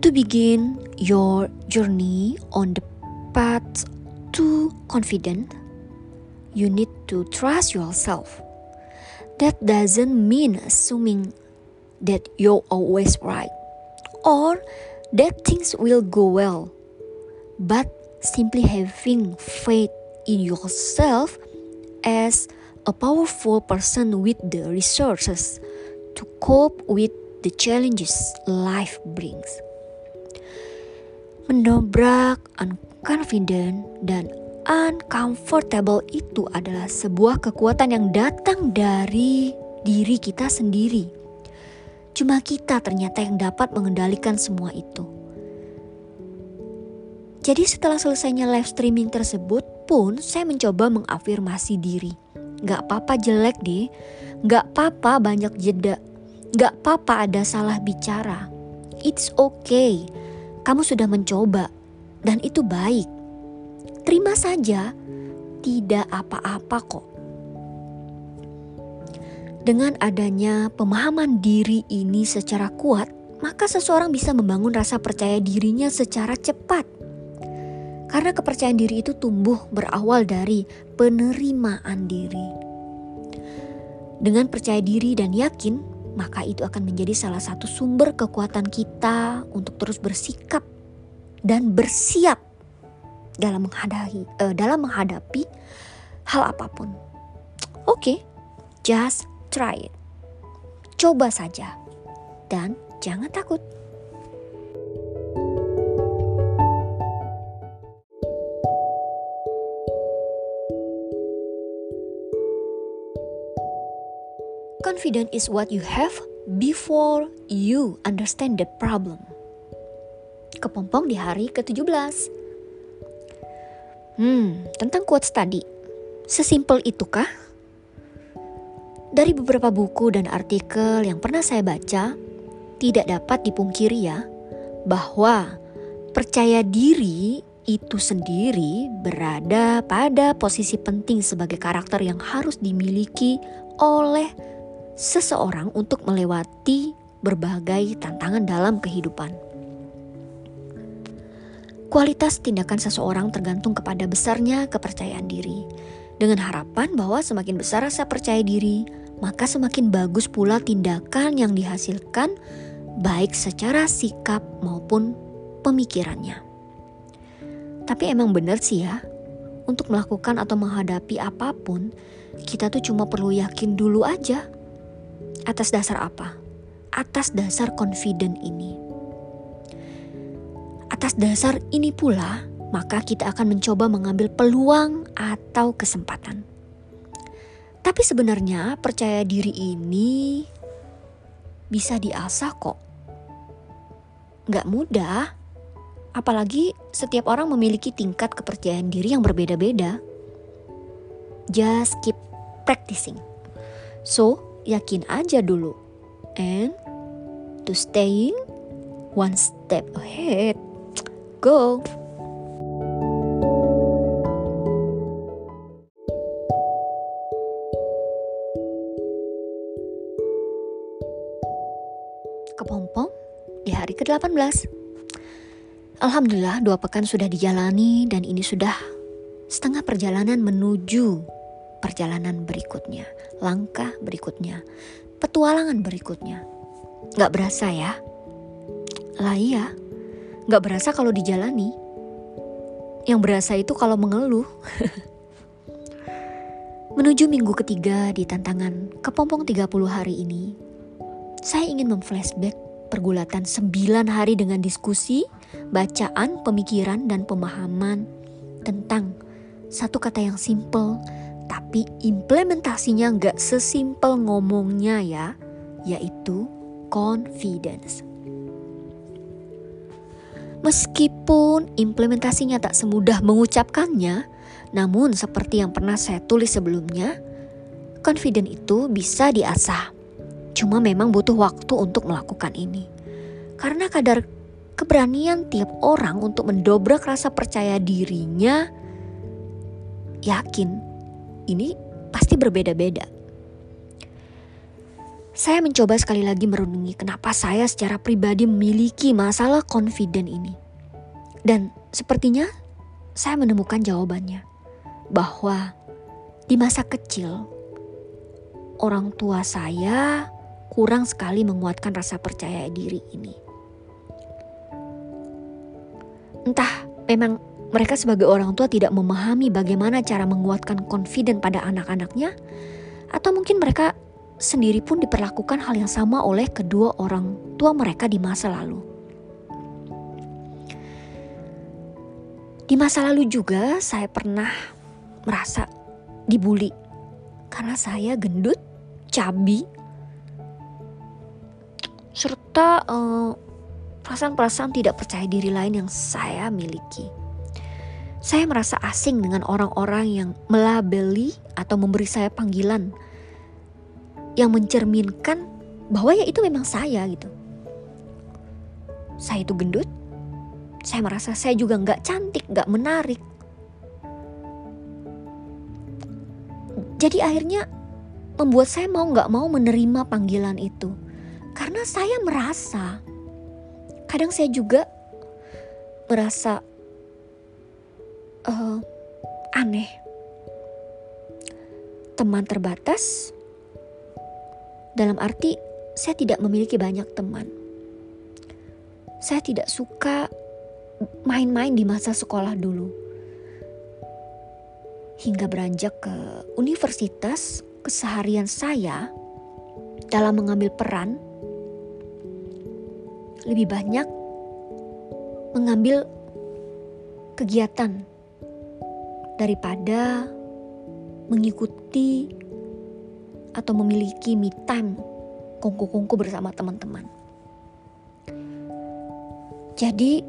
To begin your journey on the path to confidence, you need to trust yourself. That doesn't mean assuming that you're always right or that things will go well, but simply having faith in yourself as a powerful person with the resources to cope with the challenges life brings. Mendobrak unconfident dan uncomfortable itu adalah sebuah kekuatan yang datang dari diri kita sendiri. Cuma kita ternyata yang dapat mengendalikan semua itu. Jadi setelah selesainya live streaming tersebut pun, saya mencoba mengafirmasi diri. Gak apa-apa jelek deh, gak apa-apa banyak jeda, gak apa-apa ada salah bicara. It's okay, kamu sudah mencoba dan itu baik. Terima saja, tidak apa-apa kok. Dengan adanya pemahaman diri ini secara kuat, maka seseorang bisa membangun rasa percaya dirinya secara cepat. Karena kepercayaan diri itu tumbuh berawal dari penerimaan diri. Dengan percaya diri dan yakin, maka itu akan menjadi salah satu sumber kekuatan kita untuk terus bersikap dan bersiap dalam menghadapi hal apapun. Oke, just try it. Coba saja dan jangan takut. Confidence is what you have before you understand the problem. Kepompong di hari ke-17. Tentang quotes tadi, sesimpel itukah? Dari beberapa buku dan artikel yang pernah saya baca, tidak dapat dipungkiri ya, bahwa percaya diri itu sendiri berada pada posisi penting sebagai karakter yang harus dimiliki oleh seseorang untuk melewati berbagai tantangan dalam kehidupan. Kualitas tindakan seseorang tergantung kepada besarnya kepercayaan diri. Dengan harapan bahwa semakin besar rasa percaya diri, maka semakin bagus pula tindakan yang dihasilkan, baik secara sikap maupun pemikirannya. Tapi emang bener sih ya, untuk melakukan atau menghadapi apapun, kita tuh cuma perlu yakin dulu aja. Atas dasar apa? Atas dasar confident ini. Atas dasar ini pula, maka kita akan mencoba mengambil peluang atau kesempatan. Tapi sebenarnya percaya diri ini bisa diasah kok. Gak mudah, apalagi setiap orang memiliki tingkat kepercayaan diri yang berbeda-beda. Just keep practicing. So, yakin aja dulu. And to staying one step ahead. Go. 18. Alhamdulillah 2 pekan sudah dijalani dan ini sudah setengah perjalanan menuju perjalanan berikutnya, langkah berikutnya, petualangan berikutnya. Gak berasa ya? Lah iya, gak berasa kalau dijalani. Yang berasa itu kalau mengeluh. Menuju minggu ketiga di tantangan kepompong 30 hari ini, saya ingin memflashback pergulatan 9 hari dengan diskusi, bacaan, pemikiran, dan pemahaman tentang satu kata yang simple, tapi implementasinya nggak sesimpel ngomongnya ya, yaitu confidence. Meskipun implementasinya tak semudah mengucapkannya, namun seperti yang pernah saya tulis sebelumnya, confident itu bisa diasah. Cuma memang butuh waktu untuk melakukan ini. Karena kadar keberanian tiap orang untuk mendobrak rasa percaya dirinya, yakin, ini pasti berbeda-beda. Saya mencoba sekali lagi merenungi kenapa saya secara pribadi memiliki masalah confident ini. Dan sepertinya saya menemukan jawabannya. Bahwa di masa kecil, orang tua saya kurang sekali menguatkan rasa percaya diri ini. Entah memang mereka sebagai orang tua tidak memahami bagaimana cara menguatkan confident pada anak-anaknya, atau mungkin mereka sendiri pun diperlakukan hal yang sama oleh kedua orang tua mereka di masa lalu. Di masa lalu juga saya pernah merasa dibully karena saya gendut, cabi, serta perasaan-perasaan tidak percaya diri lain yang saya miliki. Saya merasa asing dengan orang-orang yang melabeli atau memberi saya panggilan yang mencerminkan bahwa ya itu memang saya gitu. Saya itu gendut. Saya merasa saya juga gak cantik, gak menarik. Jadi akhirnya membuat saya mau gak mau menerima panggilan itu. Karena saya merasa, kadang saya juga merasa aneh. Teman terbatas, dalam arti saya tidak memiliki banyak teman. Saya tidak suka main-main di masa sekolah dulu. Hingga beranjak ke universitas, keseharian saya dalam mengambil peran lebih banyak mengambil kegiatan daripada mengikuti atau memiliki me time kongko-kongko bersama teman-teman. Jadi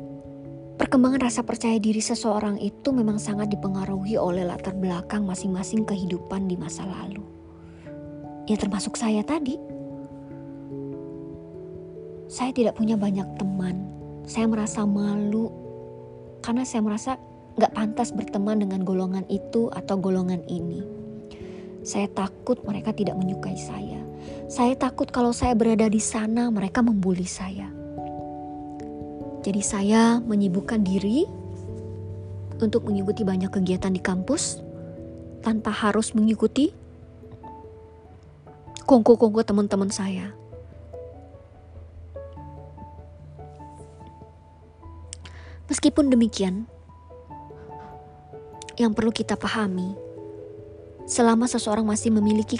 perkembangan rasa percaya diri seseorang itu memang sangat dipengaruhi oleh latar belakang masing-masing kehidupan di masa lalu. Ya termasuk saya tadi. Saya tidak punya banyak teman. Saya merasa malu karena saya merasa gak pantas berteman dengan golongan itu atau golongan ini. Saya takut mereka tidak menyukai saya. Saya takut kalau saya berada di sana mereka membuli saya. Jadi saya menyibukkan diri untuk mengikuti banyak kegiatan di kampus tanpa harus mengikuti kongko-kongko teman-teman saya. Meskipun demikian, yang perlu kita pahami, selama seseorang masih memiliki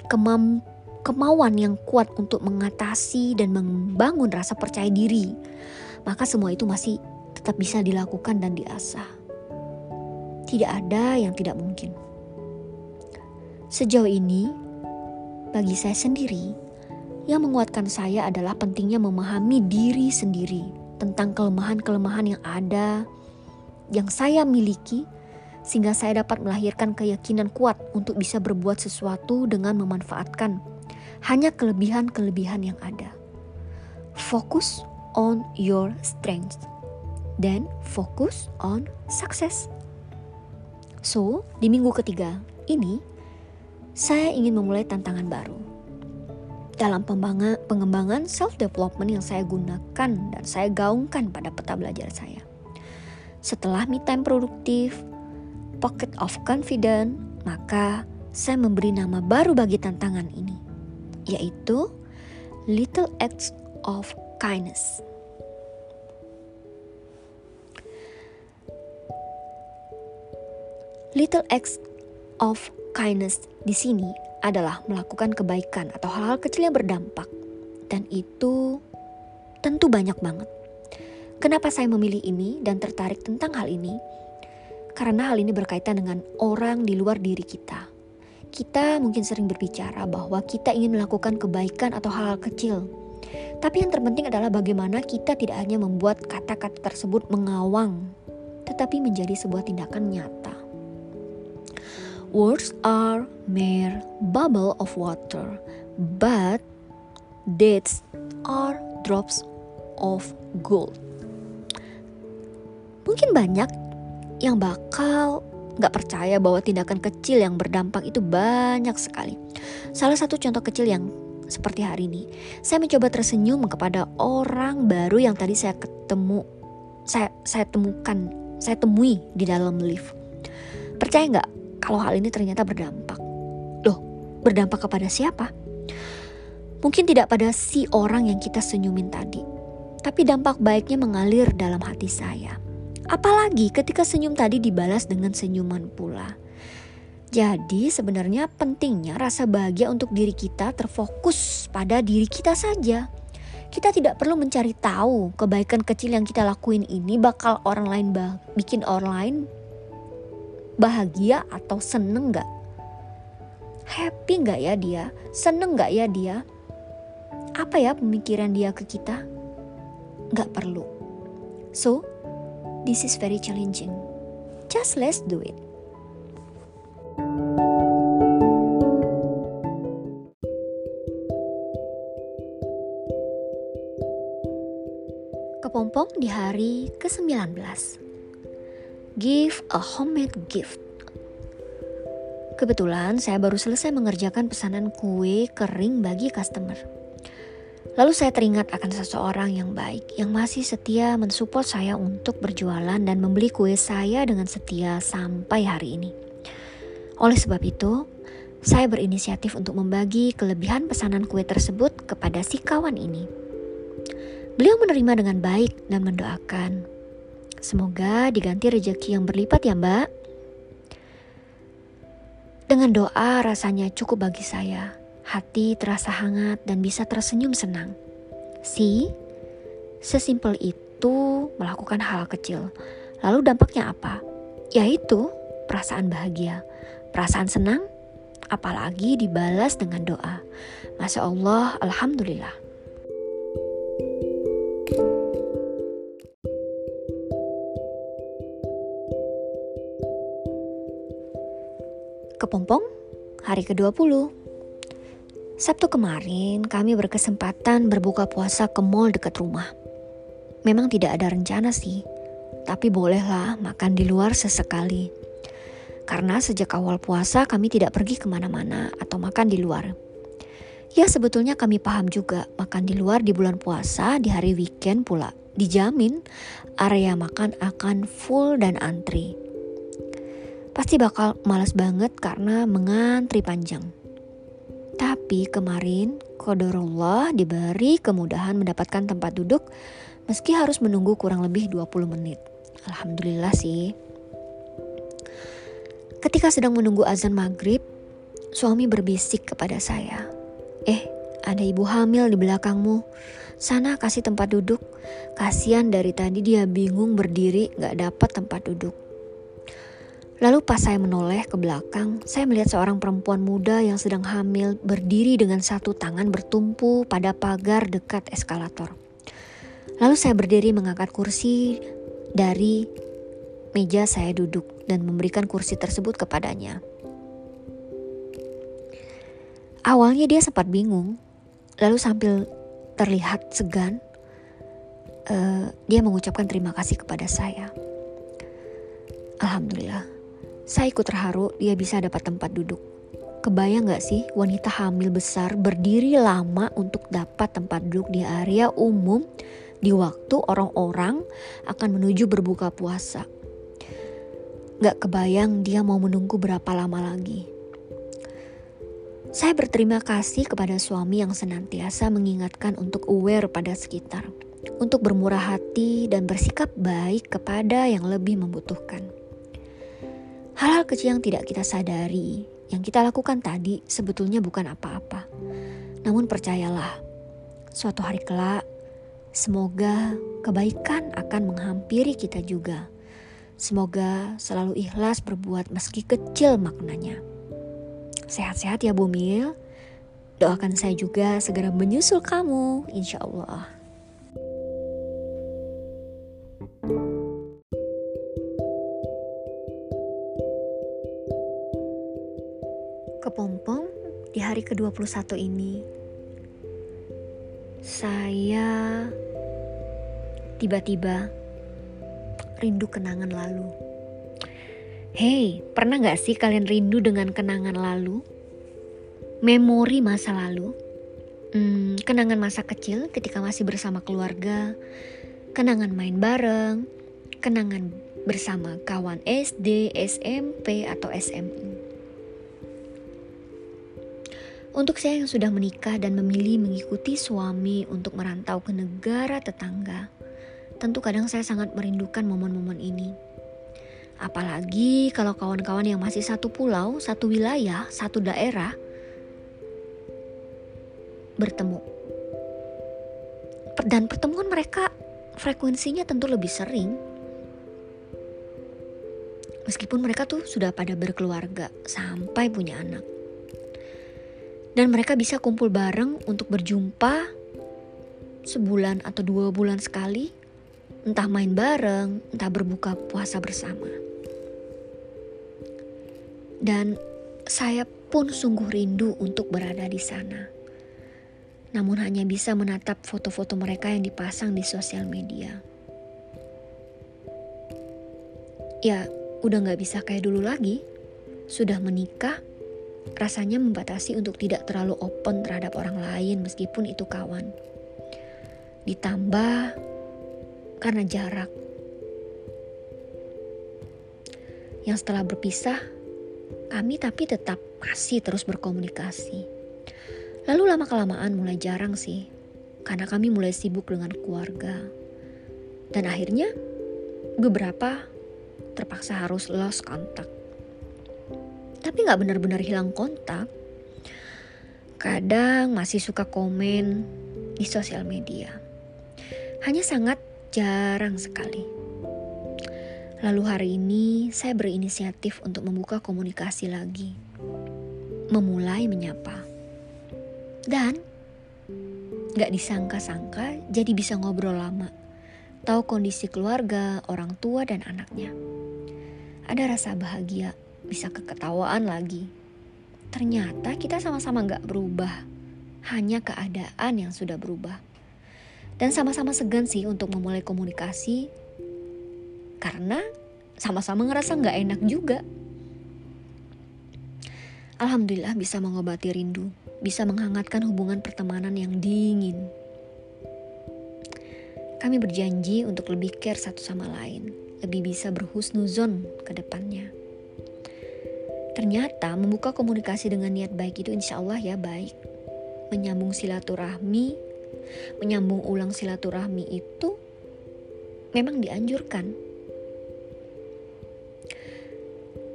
kemauan yang kuat untuk mengatasi dan membangun rasa percaya diri, maka semua itu masih tetap bisa dilakukan dan diasah. Tidak ada yang tidak mungkin. Sejauh ini, bagi saya sendiri, yang menguatkan saya adalah pentingnya memahami diri sendiri tentang kelemahan-kelemahan yang ada, yang saya miliki, sehingga saya dapat melahirkan keyakinan kuat untuk bisa berbuat sesuatu dengan memanfaatkan hanya kelebihan-kelebihan yang ada. Fokus on your strength, then focus on success. So, di minggu ketiga ini, saya ingin memulai tantangan baru. dalam pengembangan self-development yang saya gunakan dan saya gaungkan pada peta belajar saya. Setelah me-time produktif, Pocket of Confidence, maka saya memberi nama baru bagi tantangan ini, yaitu Little Acts of Kindness. Little acts of kindness di sini adalah melakukan kebaikan atau hal-hal kecil yang berdampak. Dan itu tentu banyak banget. Kenapa saya memilih ini dan tertarik tentang hal ini? Karena hal ini berkaitan dengan orang di luar diri kita. Kita mungkin sering berbicara bahwa kita ingin melakukan kebaikan atau hal-hal kecil. Tapi yang terpenting adalah bagaimana kita tidak hanya membuat kata-kata tersebut mengawang, tetapi menjadi sebuah tindakan nyata. Words are mere bubble of water, but deeds are drops of gold. Mungkin banyak yang bakal gak percaya bahwa tindakan kecil yang berdampak itu banyak sekali. Salah satu contoh kecil yang seperti hari ini, saya mencoba tersenyum kepada orang baru yang tadi saya temui di dalam lift. Percaya gak? Kalau hal ini ternyata berdampak. Loh, berdampak kepada siapa? Mungkin tidak pada si orang yang kita senyumin tadi, tapi dampak baiknya mengalir dalam hati saya. Apalagi ketika senyum tadi dibalas dengan senyuman pula. Jadi sebenarnya pentingnya rasa bahagia untuk diri kita terfokus pada diri kita saja. Kita tidak perlu mencari tahu kebaikan kecil yang kita lakuin ini bakal orang lain bikin orang lain bahagia atau seneng gak? Happy gak ya dia? Seneng gak ya dia? Apa ya pemikiran dia ke kita? Gak perlu. So, this is very challenging. Just let's do it. Kepompong di hari ke-19. Give a homemade gift. Kebetulan saya baru selesai mengerjakan pesanan kue kering bagi customer. Lalu saya teringat akan seseorang yang baik, yang masih setia mensupport saya untuk berjualan dan membeli kue saya dengan setia sampai hari ini. Oleh sebab itu, saya berinisiatif untuk membagi kelebihan pesanan kue tersebut kepada si kawan ini. Beliau menerima dengan baik dan mendoakan, "Semoga diganti rejeki yang berlipat ya Mbak." Dengan doa rasanya cukup bagi saya. Hati terasa hangat dan bisa tersenyum senang. Sesimpel itu melakukan hal kecil. Lalu dampaknya apa? Yaitu perasaan bahagia, perasaan senang, apalagi dibalas dengan doa. Masya Allah, Alhamdulillah. Kepompong, hari ke-20. Sabtu kemarin kami berkesempatan berbuka puasa ke mall dekat rumah. Memang tidak ada rencana sih, tapi bolehlah makan di luar sesekali. Karena sejak awal puasa kami tidak pergi kemana-mana atau makan di luar. Ya sebetulnya kami paham juga, makan di luar di bulan puasa di hari weekend pula. Dijamin area makan akan full dan antri. Pasti bakal malas banget karena mengantri panjang. Tapi kemarin qadarullah diberi kemudahan mendapatkan tempat duduk meski harus menunggu kurang lebih 20 menit. Alhamdulillah sih. Ketika sedang menunggu azan maghrib, suami berbisik kepada saya, ada ibu hamil di belakangmu. Sana kasih tempat duduk. Kasian dari tadi dia bingung berdiri gak dapat tempat duduk." Lalu pas saya menoleh ke belakang, saya melihat seorang perempuan muda yang sedang hamil berdiri dengan satu tangan bertumpu pada pagar dekat eskalator. Lalu saya berdiri mengangkat kursi dari meja saya duduk dan memberikan kursi tersebut kepadanya. Awalnya dia sempat bingung, lalu sambil terlihat segan, dia mengucapkan terima kasih kepada saya. Alhamdulillah. Saya ikut terharu dia bisa dapat tempat duduk. Kebayang gak sih wanita hamil besar berdiri lama untuk dapat tempat duduk di area umum di waktu orang-orang akan menuju berbuka puasa. Gak kebayang dia mau menunggu berapa lama lagi. Saya berterima kasih kepada suami yang senantiasa mengingatkan untuk aware pada sekitar, untuk bermurah hati dan bersikap baik kepada yang lebih membutuhkan. Hal-hal kecil yang tidak kita sadari, yang kita lakukan tadi sebetulnya bukan apa-apa. Namun percayalah, suatu hari kelak, semoga kebaikan akan menghampiri kita juga. Semoga selalu ikhlas berbuat meski kecil maknanya. Sehat-sehat ya Bu Mil. Doakan saya juga segera menyusul kamu, insya Allah. Kepompong di hari ke-21 ini, saya tiba-tiba rindu kenangan lalu. Hey, pernah gak sih kalian rindu dengan kenangan lalu? Memori masa lalu? Kenangan masa kecil ketika masih bersama keluarga, kenangan main bareng, kenangan bersama kawan SD, SMP, atau SMU. Untuk saya yang sudah menikah dan memilih mengikuti suami untuk merantau ke negara tetangga, tentu kadang saya sangat merindukan momen-momen ini. Apalagi kalau kawan-kawan yang masih satu pulau, satu wilayah, satu daerah bertemu. Dan pertemuan mereka frekuensinya tentu lebih sering. Meskipun mereka tuh sudah pada berkeluarga sampai punya anak. Dan mereka bisa kumpul bareng untuk berjumpa sebulan atau 2 bulan sekali. Entah main bareng, entah berbuka puasa bersama. Dan saya pun sungguh rindu untuk berada di sana. Namun hanya bisa menatap foto-foto mereka yang dipasang di sosial media. Ya, udah gak bisa kayak dulu lagi. Sudah menikah, rasanya membatasi untuk tidak terlalu open terhadap orang lain meskipun itu kawan. Ditambah karena jarak yang setelah berpisah kami tapi tetap masih terus berkomunikasi. Lalu lama-kelamaan mulai jarang sih, karena kami mulai sibuk dengan keluarga. Dan akhirnya beberapa terpaksa harus lost kontak. Tapi gak benar-benar hilang kontak. Kadang masih suka komen di sosial media. Hanya sangat jarang sekali. Lalu hari ini saya berinisiatif untuk membuka komunikasi lagi. Memulai menyapa. Dan gak disangka-sangka jadi bisa ngobrol lama. Tahu kondisi keluarga, orang tua dan anaknya. Ada rasa bahagia, bisa keketawaan lagi. Ternyata kita sama-sama gak berubah. Hanya keadaan yang sudah berubah. Dan sama-sama segan sih untuk memulai komunikasi karena sama-sama ngerasa gak enak juga. Alhamdulillah bisa mengobati rindu, bisa menghangatkan hubungan pertemanan yang dingin. Kami berjanji untuk lebih care satu sama lain, lebih bisa berhusnuzon ke depannya. Ternyata membuka komunikasi dengan niat baik itu insya Allah ya baik. Menyambung ulang silaturahmi itu memang dianjurkan.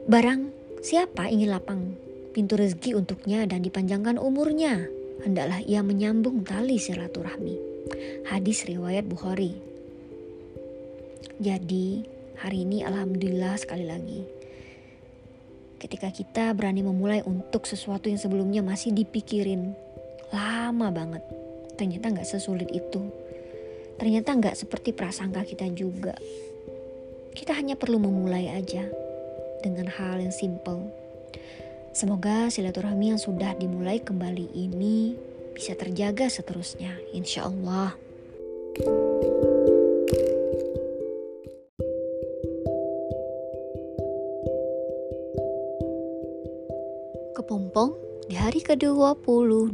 Barang siapa ingin lapang pintu rezeki untuknya dan dipanjangkan umurnya, hendaklah ia menyambung tali silaturahmi. Hadis riwayat Bukhari. Jadi hari ini alhamdulillah sekali lagi, ketika kita berani memulai untuk sesuatu yang sebelumnya masih dipikirin lama banget, ternyata gak sesulit itu. Ternyata gak seperti prasangka kita juga. Kita hanya perlu memulai aja dengan hal yang simple. Semoga silaturahmi yang sudah dimulai kembali ini bisa terjaga seterusnya, insya Allah. Kepompong di hari ke-22.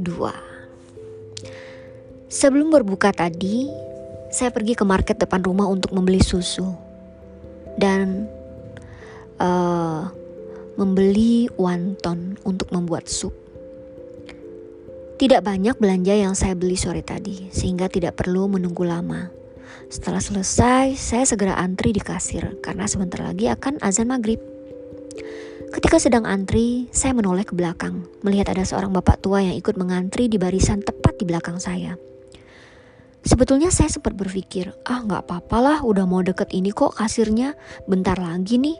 Sebelum berbuka tadi, saya pergi ke market depan rumah untuk membeli susu dan membeli wonton untuk membuat sup. Tidak banyak belanja yang saya beli sore tadi, sehingga tidak perlu menunggu lama. Setelah selesai, saya segera antri di kasir karena sebentar lagi akan azan maghrib. Ketika sedang antri, saya menoleh ke belakang, melihat ada seorang bapak tua yang ikut mengantri di barisan tepat di belakang saya. Sebetulnya saya sempat berpikir, gak apa-apalah, udah mau deket ini kok kasirnya, bentar lagi nih.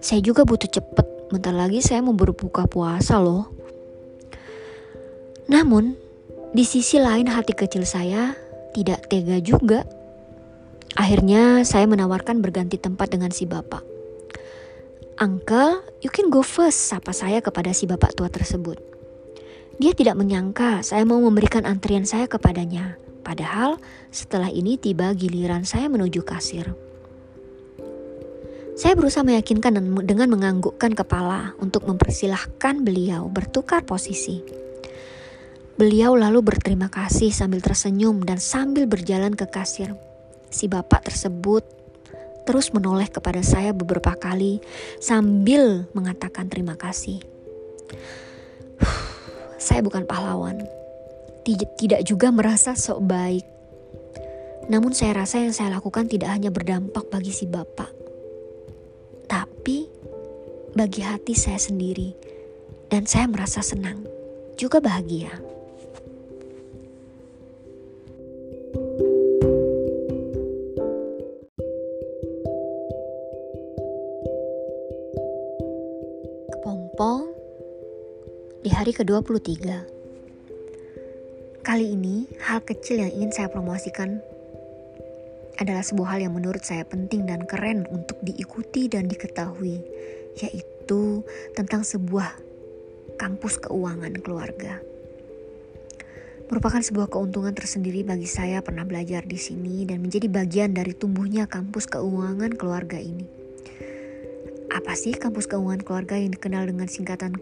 Saya juga butuh cepet, bentar lagi saya mau berbuka puasa loh. Namun, di sisi lain hati kecil saya tidak tega juga. Akhirnya saya menawarkan berganti tempat dengan si bapak. "Uncle, you can go first," sapa saya kepada si bapak tua tersebut. Dia tidak menyangka saya mau memberikan antrian saya kepadanya, padahal setelah ini tiba giliran saya menuju kasir. Saya berusaha meyakinkan dengan menganggukkan kepala untuk mempersilahkan beliau bertukar posisi. Beliau lalu berterima kasih sambil tersenyum dan sambil berjalan ke kasir. Si bapak tersebut terus menoleh kepada saya beberapa kali sambil mengatakan terima kasih. Saya bukan pahlawan, tidak juga merasa sok baik. Namun saya rasa yang saya lakukan tidak hanya berdampak bagi si bapak, tapi bagi hati saya sendiri. Dan saya merasa senang, juga bahagia. Di hari ke-23. Kali ini hal kecil yang ingin saya promosikan adalah sebuah hal yang menurut saya penting dan keren untuk diikuti dan diketahui, yaitu tentang sebuah kampus keuangan keluarga. Merupakan sebuah keuntungan tersendiri bagi saya pernah belajar di sini dan menjadi bagian dari tumbuhnya kampus keuangan keluarga ini. Apa sih kampus keuangan keluarga yang dikenal dengan singkatan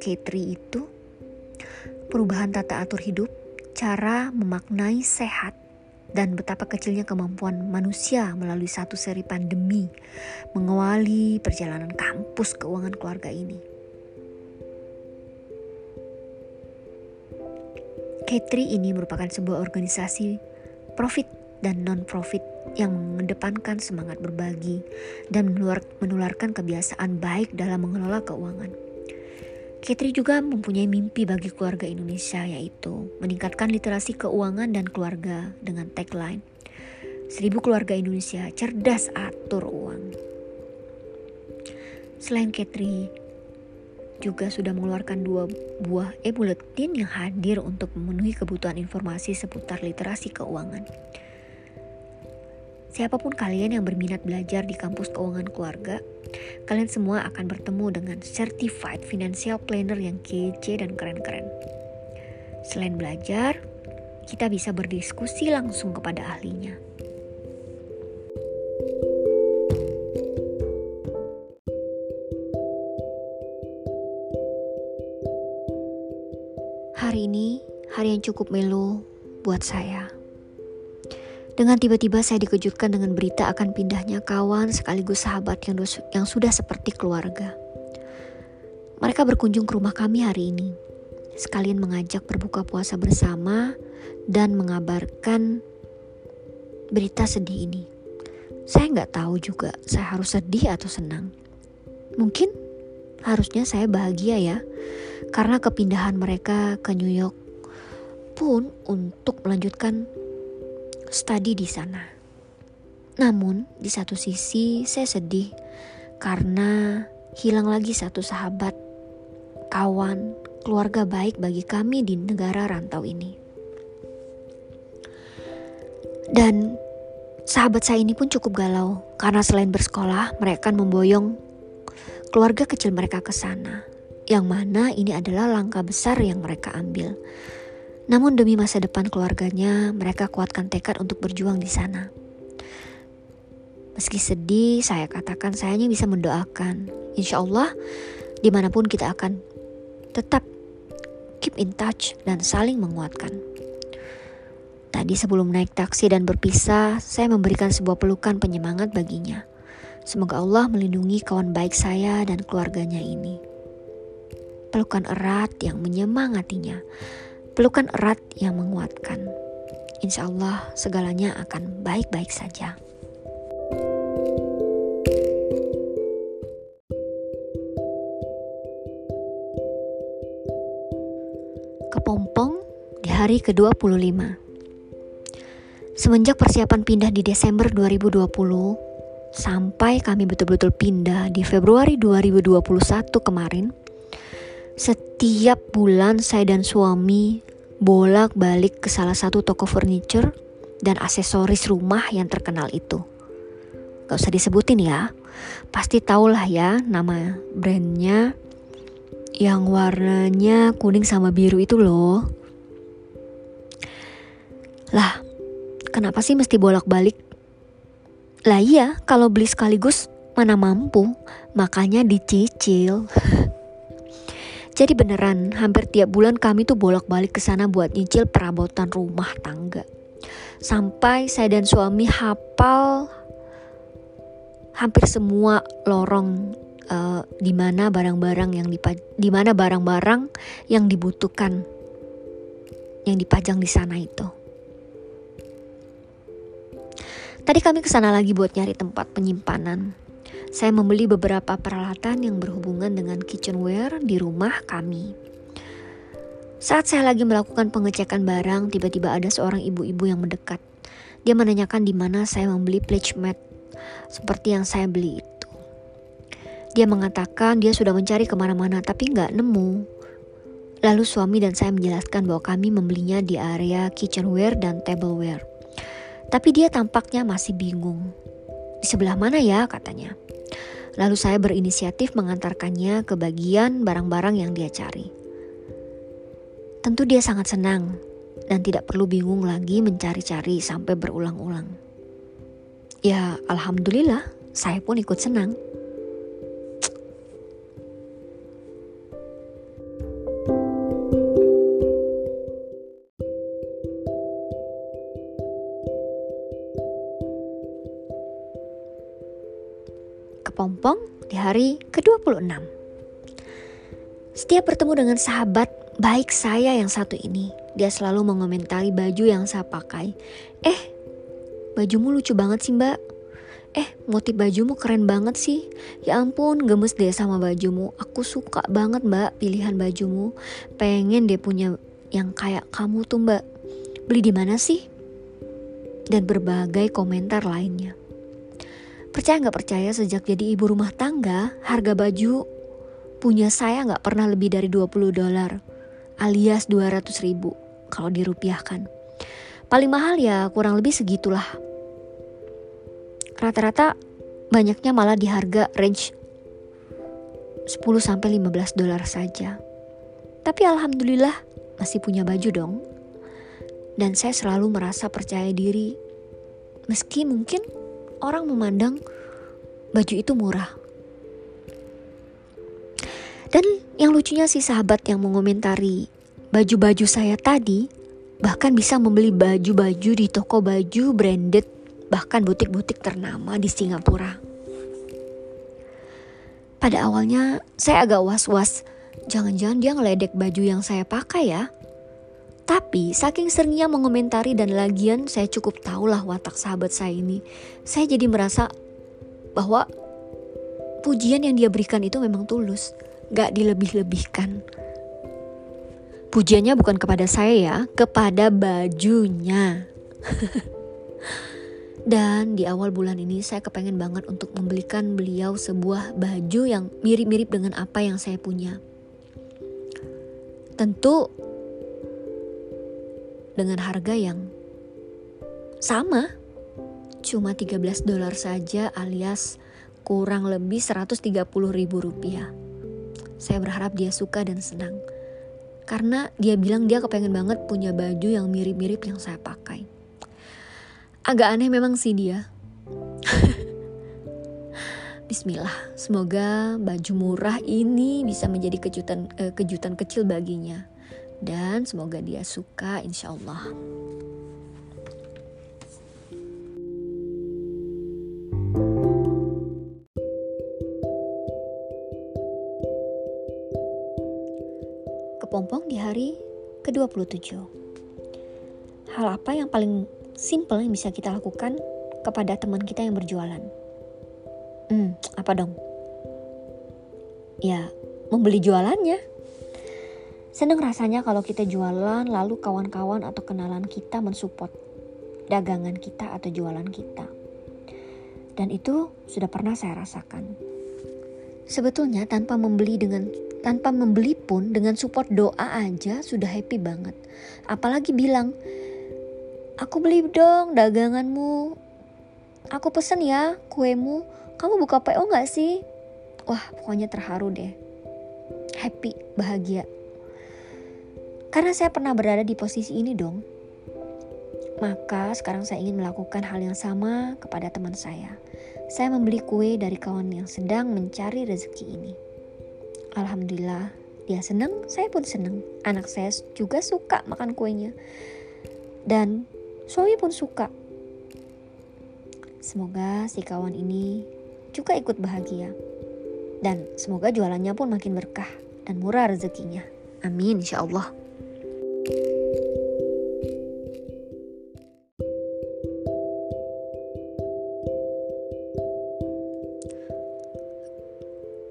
K3 itu? Perubahan tata atur hidup, cara memaknai sehat, dan betapa kecilnya kemampuan manusia melalui satu seri pandemi mengawali perjalanan kampus keuangan keluarga ini. K3 ini merupakan sebuah organisasi profit dan non-profit yang mengedepankan semangat berbagi dan menularkan kebiasaan baik dalam mengelola keuangan. K3 juga mempunyai mimpi bagi keluarga Indonesia, yaitu meningkatkan literasi keuangan dan keluarga dengan tagline 1000 keluarga Indonesia cerdas atur uang. Selain K3 juga sudah mengeluarkan 2 buah e-buletin yang hadir untuk memenuhi kebutuhan informasi seputar literasi keuangan. Siapapun kalian yang berminat belajar di kampus keuangan keluarga, kalian semua akan bertemu dengan Certified Financial Planner yang kece dan keren-keren. Selain belajar, kita bisa berdiskusi langsung kepada ahlinya. Hari ini, hari yang cukup melo buat saya. Dengan tiba-tiba saya dikejutkan dengan berita akan pindahnya kawan sekaligus sahabat yang sudah seperti keluarga. Mereka berkunjung ke rumah kami hari ini, sekalian mengajak berbuka puasa bersama dan mengabarkan berita sedih ini. Saya nggak tahu juga saya harus sedih atau senang. Mungkin harusnya saya bahagia ya, karena kepindahan mereka ke New York pun untuk melanjutkan studi di sana. Namun di satu sisi saya sedih karena hilang lagi satu sahabat, kawan, keluarga baik bagi kami di negara rantau ini. Dan sahabat saya ini pun cukup galau karena selain bersekolah, mereka memboyong keluarga kecil mereka ke sana, yang mana ini adalah langkah besar yang mereka ambil. Namun demi masa depan keluarganya, mereka kuatkan tekad untuk berjuang di sana. Meski sedih, saya katakan saya hanya bisa mendoakan. Insya Allah, dimanapun kita akan tetap keep in touch dan saling menguatkan. Tadi sebelum naik taksi dan berpisah, saya memberikan sebuah pelukan penyemangat baginya. Semoga Allah melindungi kawan baik saya dan keluarganya ini. Pelukan erat yang menyemangatinya, pelukan erat yang menguatkan. Insya Allah segalanya akan baik-baik saja. Kepompong di hari ke-25. Semenjak persiapan pindah di Desember 2020, sampai kami betul-betul pindah di Februari 2021 kemarin, setiap bulan saya dan suami bolak-balik ke salah satu toko furniture dan aksesoris rumah yang terkenal itu. Gak usah disebutin ya, pasti tahulah ya nama brandnya yang warnanya kuning sama biru itu loh. Lah, kenapa sih mesti bolak-balik? Lah iya, kalau beli sekaligus mana mampu, makanya dicicil. Jadi beneran, hampir tiap bulan kami tuh bolak-balik ke sana buat nyicil perabotan rumah tangga. Sampai saya dan suami hafal hampir semua lorong di mana barang-barang yang dibutuhkan yang dipajang di sana itu. Tadi kami kesana lagi buat nyari tempat penyimpanan. Saya membeli beberapa peralatan yang berhubungan dengan kitchenware di rumah kami. Saat saya lagi melakukan pengecekan barang, tiba-tiba ada seorang ibu-ibu yang mendekat. Dia menanyakan di mana saya membeli placemat seperti yang saya beli itu. Dia mengatakan dia sudah mencari kemana-mana tapi nggak nemu. Lalu suami dan saya menjelaskan bahwa kami membelinya di area kitchenware dan tableware. Tapi dia tampaknya masih bingung. Di sebelah mana ya, katanya. Lalu saya berinisiatif mengantarkannya ke bagian barang-barang yang dia cari. Tentu dia sangat senang dan tidak perlu bingung lagi mencari-cari sampai berulang-ulang. Ya, alhamdulillah, saya pun ikut senang. Kepompong di hari ke-26. Setiap bertemu dengan sahabat baik saya yang satu ini, dia selalu mengomentari baju yang saya pakai. Bajumu lucu banget sih, Mbak. Motif bajumu keren banget sih. Ya ampun, gemes deh sama bajumu. Aku suka banget, Mbak, pilihan bajumu. Pengen deh punya yang kayak kamu tuh, Mbak. Beli di mana sih? Dan berbagai komentar lainnya. Percaya gak percaya, sejak jadi ibu rumah tangga, harga baju punya saya gak pernah lebih dari $20 alias 200.000 kalau dirupiahkan. Paling mahal ya kurang lebih segitulah. Rata-rata banyaknya malah di harga range $10-15 saja. Tapi alhamdulillah masih punya baju dong. Dan saya selalu merasa percaya diri, meski mungkin orang memandang baju itu murah. Dan yang lucunya si sahabat yang mengomentari baju-baju saya tadi bahkan bisa membeli baju-baju di toko baju branded, bahkan butik-butik ternama di Singapura. Pada awalnya saya agak was-was, jangan-jangan dia ngeledek baju yang saya pakai ya. Tapi saking seringnya mengomentari dan lagian saya cukup tahulah watak sahabat saya ini, saya jadi merasa bahwa pujian yang dia berikan itu memang tulus, gak dilebih-lebihkan. Pujiannya bukan kepada saya ya, kepada bajunya. Dan di awal bulan ini saya kepengen banget untuk membelikan beliau sebuah baju yang mirip-mirip dengan apa yang saya punya. Tentu dengan harga yang sama, cuma $13 saja alias kurang lebih Rp130.000. Saya berharap dia suka dan senang, karena dia bilang dia kepengen banget punya baju yang mirip-mirip yang saya pakai. Agak aneh memang sih dia. Bismillah, semoga baju murah ini bisa menjadi kejutan kecil baginya. dan semoga dia suka, insyaallah. Kepompong di hari ke-27. Hal apa yang paling simple yang bisa kita lakukan kepada teman kita yang berjualan? Apa dong? Ya, membeli jualannya. Seneng rasanya kalau kita jualan lalu kawan-kawan atau kenalan kita mensupport dagangan kita atau jualan kita. Dan itu sudah pernah saya rasakan. Sebetulnya tanpa membeli pun dengan support doa aja sudah happy banget. Apalagi bilang, aku beli dong daganganmu, aku pesen ya kuemu, kamu buka PO gak sih? Wah, pokoknya terharu deh, happy, bahagia. Karena saya pernah berada di posisi ini dong, maka sekarang saya ingin melakukan hal yang sama kepada teman saya. Saya membeli kue dari kawan yang sedang mencari rezeki ini. Alhamdulillah, dia seneng, saya pun seneng. Anak saya juga suka makan kuenya. Dan suami pun suka. Semoga si kawan ini juga ikut bahagia. Dan semoga jualannya pun makin berkah dan murah rezekinya. Amin, insyaallah.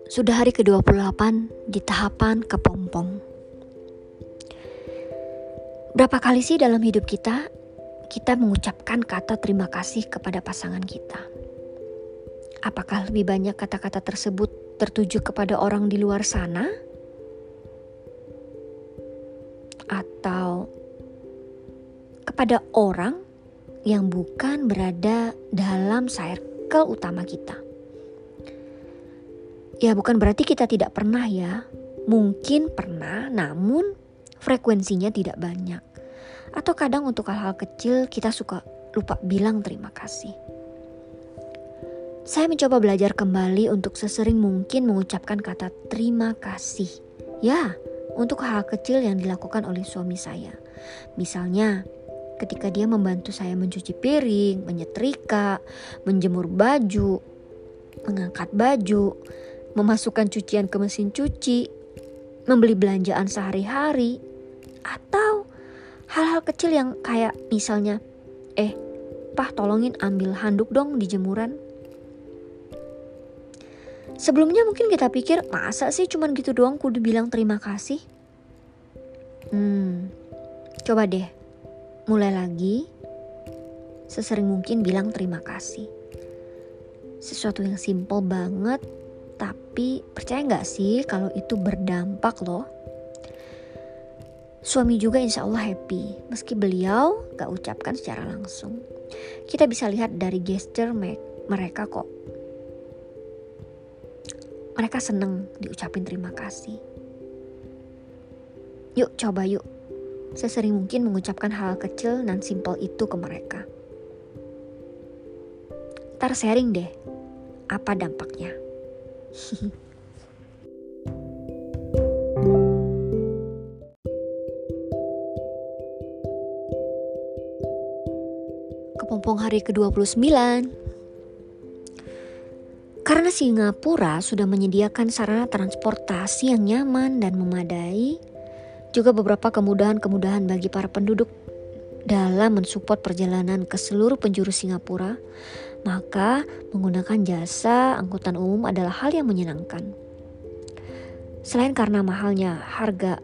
Sudah hari ke-28 di tahapan kepompong. Berapa kali sih dalam hidup kita mengucapkan kata terima kasih kepada pasangan kita? Apakah lebih banyak kata-kata tersebut tertuju kepada orang di luar sana? Atau kepada orang yang bukan berada dalam circle utama kita? Ya, bukan berarti kita tidak pernah ya. Mungkin pernah, namun frekuensinya tidak banyak. Atau kadang untuk hal-hal kecil kita suka lupa bilang terima kasih. Saya mencoba belajar kembali untuk sesering mungkin mengucapkan kata terima kasih. Ya, untuk hal kecil yang dilakukan oleh suami saya. Misalnya, ketika dia membantu saya mencuci piring, menyetrika, menjemur baju, mengangkat baju, memasukkan cucian ke mesin cuci, membeli belanjaan sehari-hari, atau hal-hal kecil yang kayak misalnya, Pak, tolongin ambil handuk dong di jemuran. Sebelumnya mungkin kita pikir, masa sih cuman gitu doang kudu bilang terima kasih? Coba deh, mulai lagi, sesering mungkin bilang terima kasih. Sesuatu yang simple banget, tapi percaya gak sih kalau itu berdampak loh? Suami juga insya Allah happy, meski beliau gak ucapkan secara langsung. Kita bisa lihat dari gesture mereka kok. Mereka seneng diucapin terima kasih. Yuk coba yuk, sesering mungkin mengucapkan hal kecil dan simple itu ke mereka. Ntar sharing deh, apa dampaknya? Kepompong hari ke-29. Karena Singapura sudah menyediakan sarana transportasi yang nyaman dan memadai, juga beberapa kemudahan-kemudahan bagi para penduduk dalam mensupport perjalanan ke seluruh penjuru Singapura, maka menggunakan jasa angkutan umum adalah hal yang menyenangkan. Selain karena mahalnya harga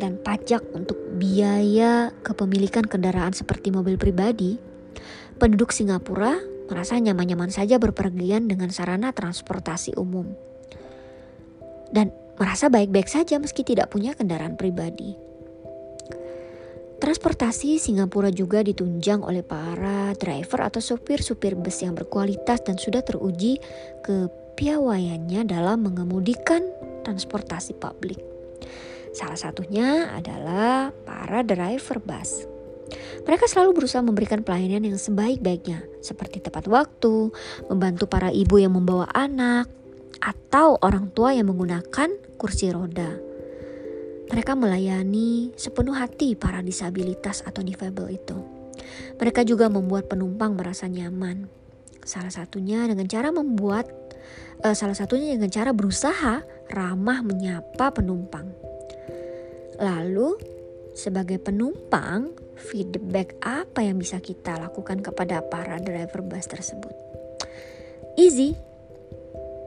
dan pajak untuk biaya kepemilikan kendaraan seperti mobil pribadi, penduduk Singapura merasa nyaman-nyaman saja berpergian dengan sarana transportasi umum dan merasa baik-baik saja meski tidak punya kendaraan pribadi. Transportasi Singapura juga ditunjang oleh para driver atau supir-supir bus yang berkualitas dan sudah teruji kepiawaiannya dalam mengemudikan transportasi publik. Salah satunya adalah para driver bus. Mereka selalu berusaha memberikan pelayanan yang sebaik-baiknya, seperti tepat waktu, membantu para ibu yang membawa anak, atau orang tua yang menggunakan kursi roda. Mereka melayani sepenuh hati para disabilitas atau difabel itu. Mereka juga membuat penumpang merasa nyaman. Salah satunya dengan cara berusaha ramah menyapa penumpang. Lalu, sebagai penumpang, feedback apa yang bisa kita lakukan kepada para driver bus tersebut? Easy.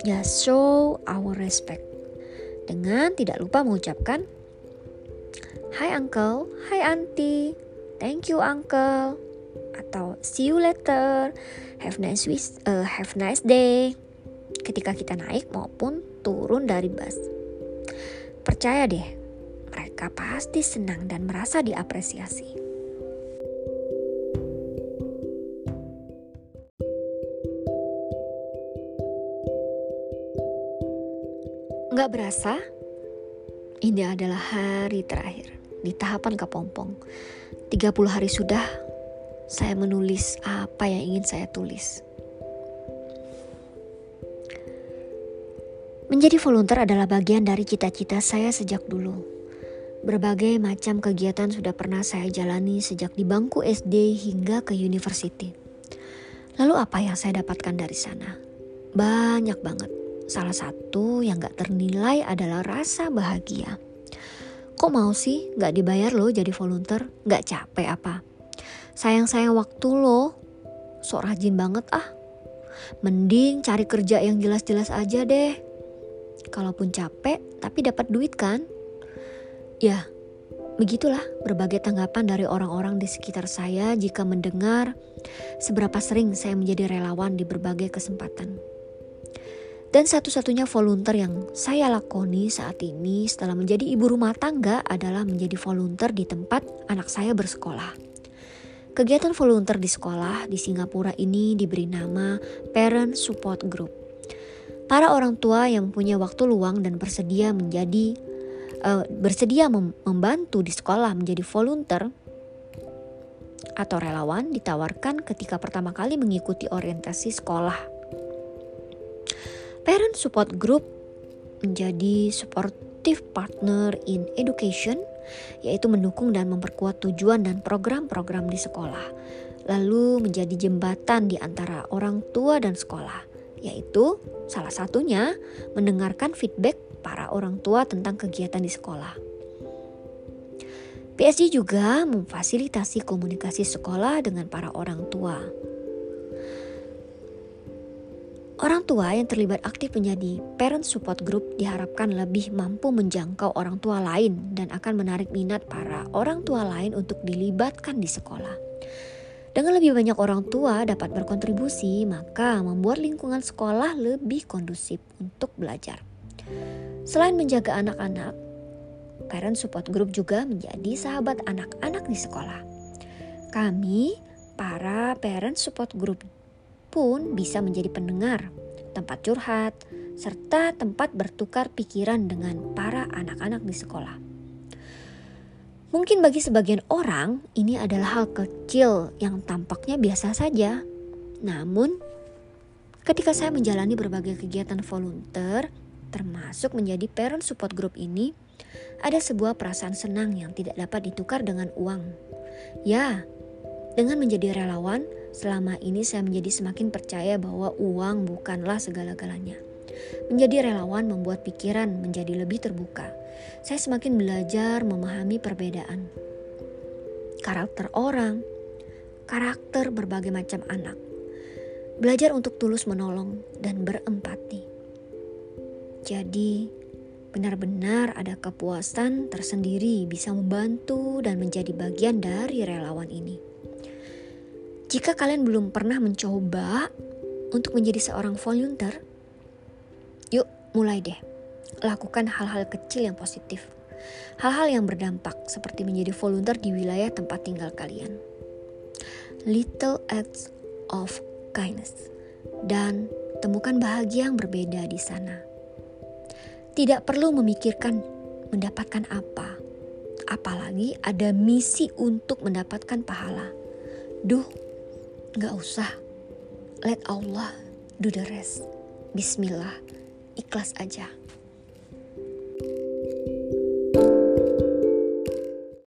Just show our respect. Dengan tidak lupa mengucapkan, "Hi uncle, hi auntie, thank you uncle," atau "See you later, have nice day. Ketika kita naik maupun turun dari bus. Percaya deh, mereka pasti senang dan merasa diapresiasi. Nggak berasa, ini adalah hari terakhir di tahapan kepompong. 30 hari sudah saya menulis apa yang ingin saya tulis. Menjadi volunteer adalah bagian dari cita-cita saya sejak dulu. Berbagai macam kegiatan sudah pernah saya jalani sejak di bangku SD hingga ke university. Lalu apa yang saya dapatkan dari sana? Banyak banget. Salah satu yang gak ternilai adalah rasa bahagia. Kok mau sih gak dibayar lo jadi volunteer? Gak capek apa? Sayang-sayang waktu lo. Sok rajin banget ah. Mending cari kerja yang jelas-jelas aja deh. Kalaupun capek, tapi dapat duit kan? Ya, begitulah berbagai tanggapan dari orang-orang di sekitar saya jika mendengar seberapa sering saya menjadi relawan di berbagai kesempatan. Dan satu-satunya volunteer yang saya lakoni saat ini setelah menjadi ibu rumah tangga adalah menjadi volunteer di tempat anak saya bersekolah. Kegiatan volunteer di sekolah di Singapura ini diberi nama Parent Support Group. Para orang tua yang punya waktu luang dan bersedia membantu di sekolah menjadi volunteer atau relawan ditawarkan ketika pertama kali mengikuti orientasi sekolah. Parent Support Group menjadi supportive partner in education, yaitu mendukung dan memperkuat tujuan dan program-program di sekolah, lalu menjadi jembatan di antara orang tua dan sekolah, yaitu salah satunya mendengarkan feedback para orang tua tentang kegiatan di sekolah. PSG juga memfasilitasi komunikasi sekolah dengan para orang tua. Orang tua yang terlibat aktif menjadi Parent Support Group diharapkan lebih mampu menjangkau orang tua lain dan akan menarik minat para orang tua lain untuk dilibatkan di sekolah. Dengan lebih banyak orang tua dapat berkontribusi, maka membuat lingkungan sekolah lebih kondusif untuk belajar. Selain menjaga anak-anak, Parent Support Group juga menjadi sahabat anak-anak di sekolah. Kami, para Parent Support Group, pun bisa menjadi pendengar, tempat curhat, serta tempat bertukar pikiran dengan para anak-anak di sekolah. Mungkin bagi sebagian orang, ini adalah hal kecil yang tampaknya biasa saja. Namun, ketika saya menjalani berbagai kegiatan volunteer, termasuk menjadi Parent Support Group ini, ada sebuah perasaan senang yang tidak dapat ditukar dengan uang. Ya, dengan menjadi relawan, selama ini saya menjadi semakin percaya bahwa uang bukanlah segala-galanya. Menjadi relawan membuat pikiran menjadi lebih terbuka. Saya semakin belajar memahami perbedaan karakter orang, karakter berbagai macam anak. Belajar untuk tulus menolong dan berempati. Jadi, benar-benar ada kepuasan tersendiri bisa membantu dan menjadi bagian dari relawan ini. Jika kalian belum pernah mencoba untuk menjadi seorang volunteer, yuk mulai deh. Lakukan hal-hal kecil yang positif. Hal-hal yang berdampak seperti menjadi volunteer di wilayah tempat tinggal kalian. Little acts of kindness. Dan temukan bahagia yang berbeda di sana. Tidak perlu memikirkan mendapatkan apa. Apalagi ada misi untuk mendapatkan pahala. Duh. Gak usah, let Allah do the rest. Bismillah, ikhlas aja.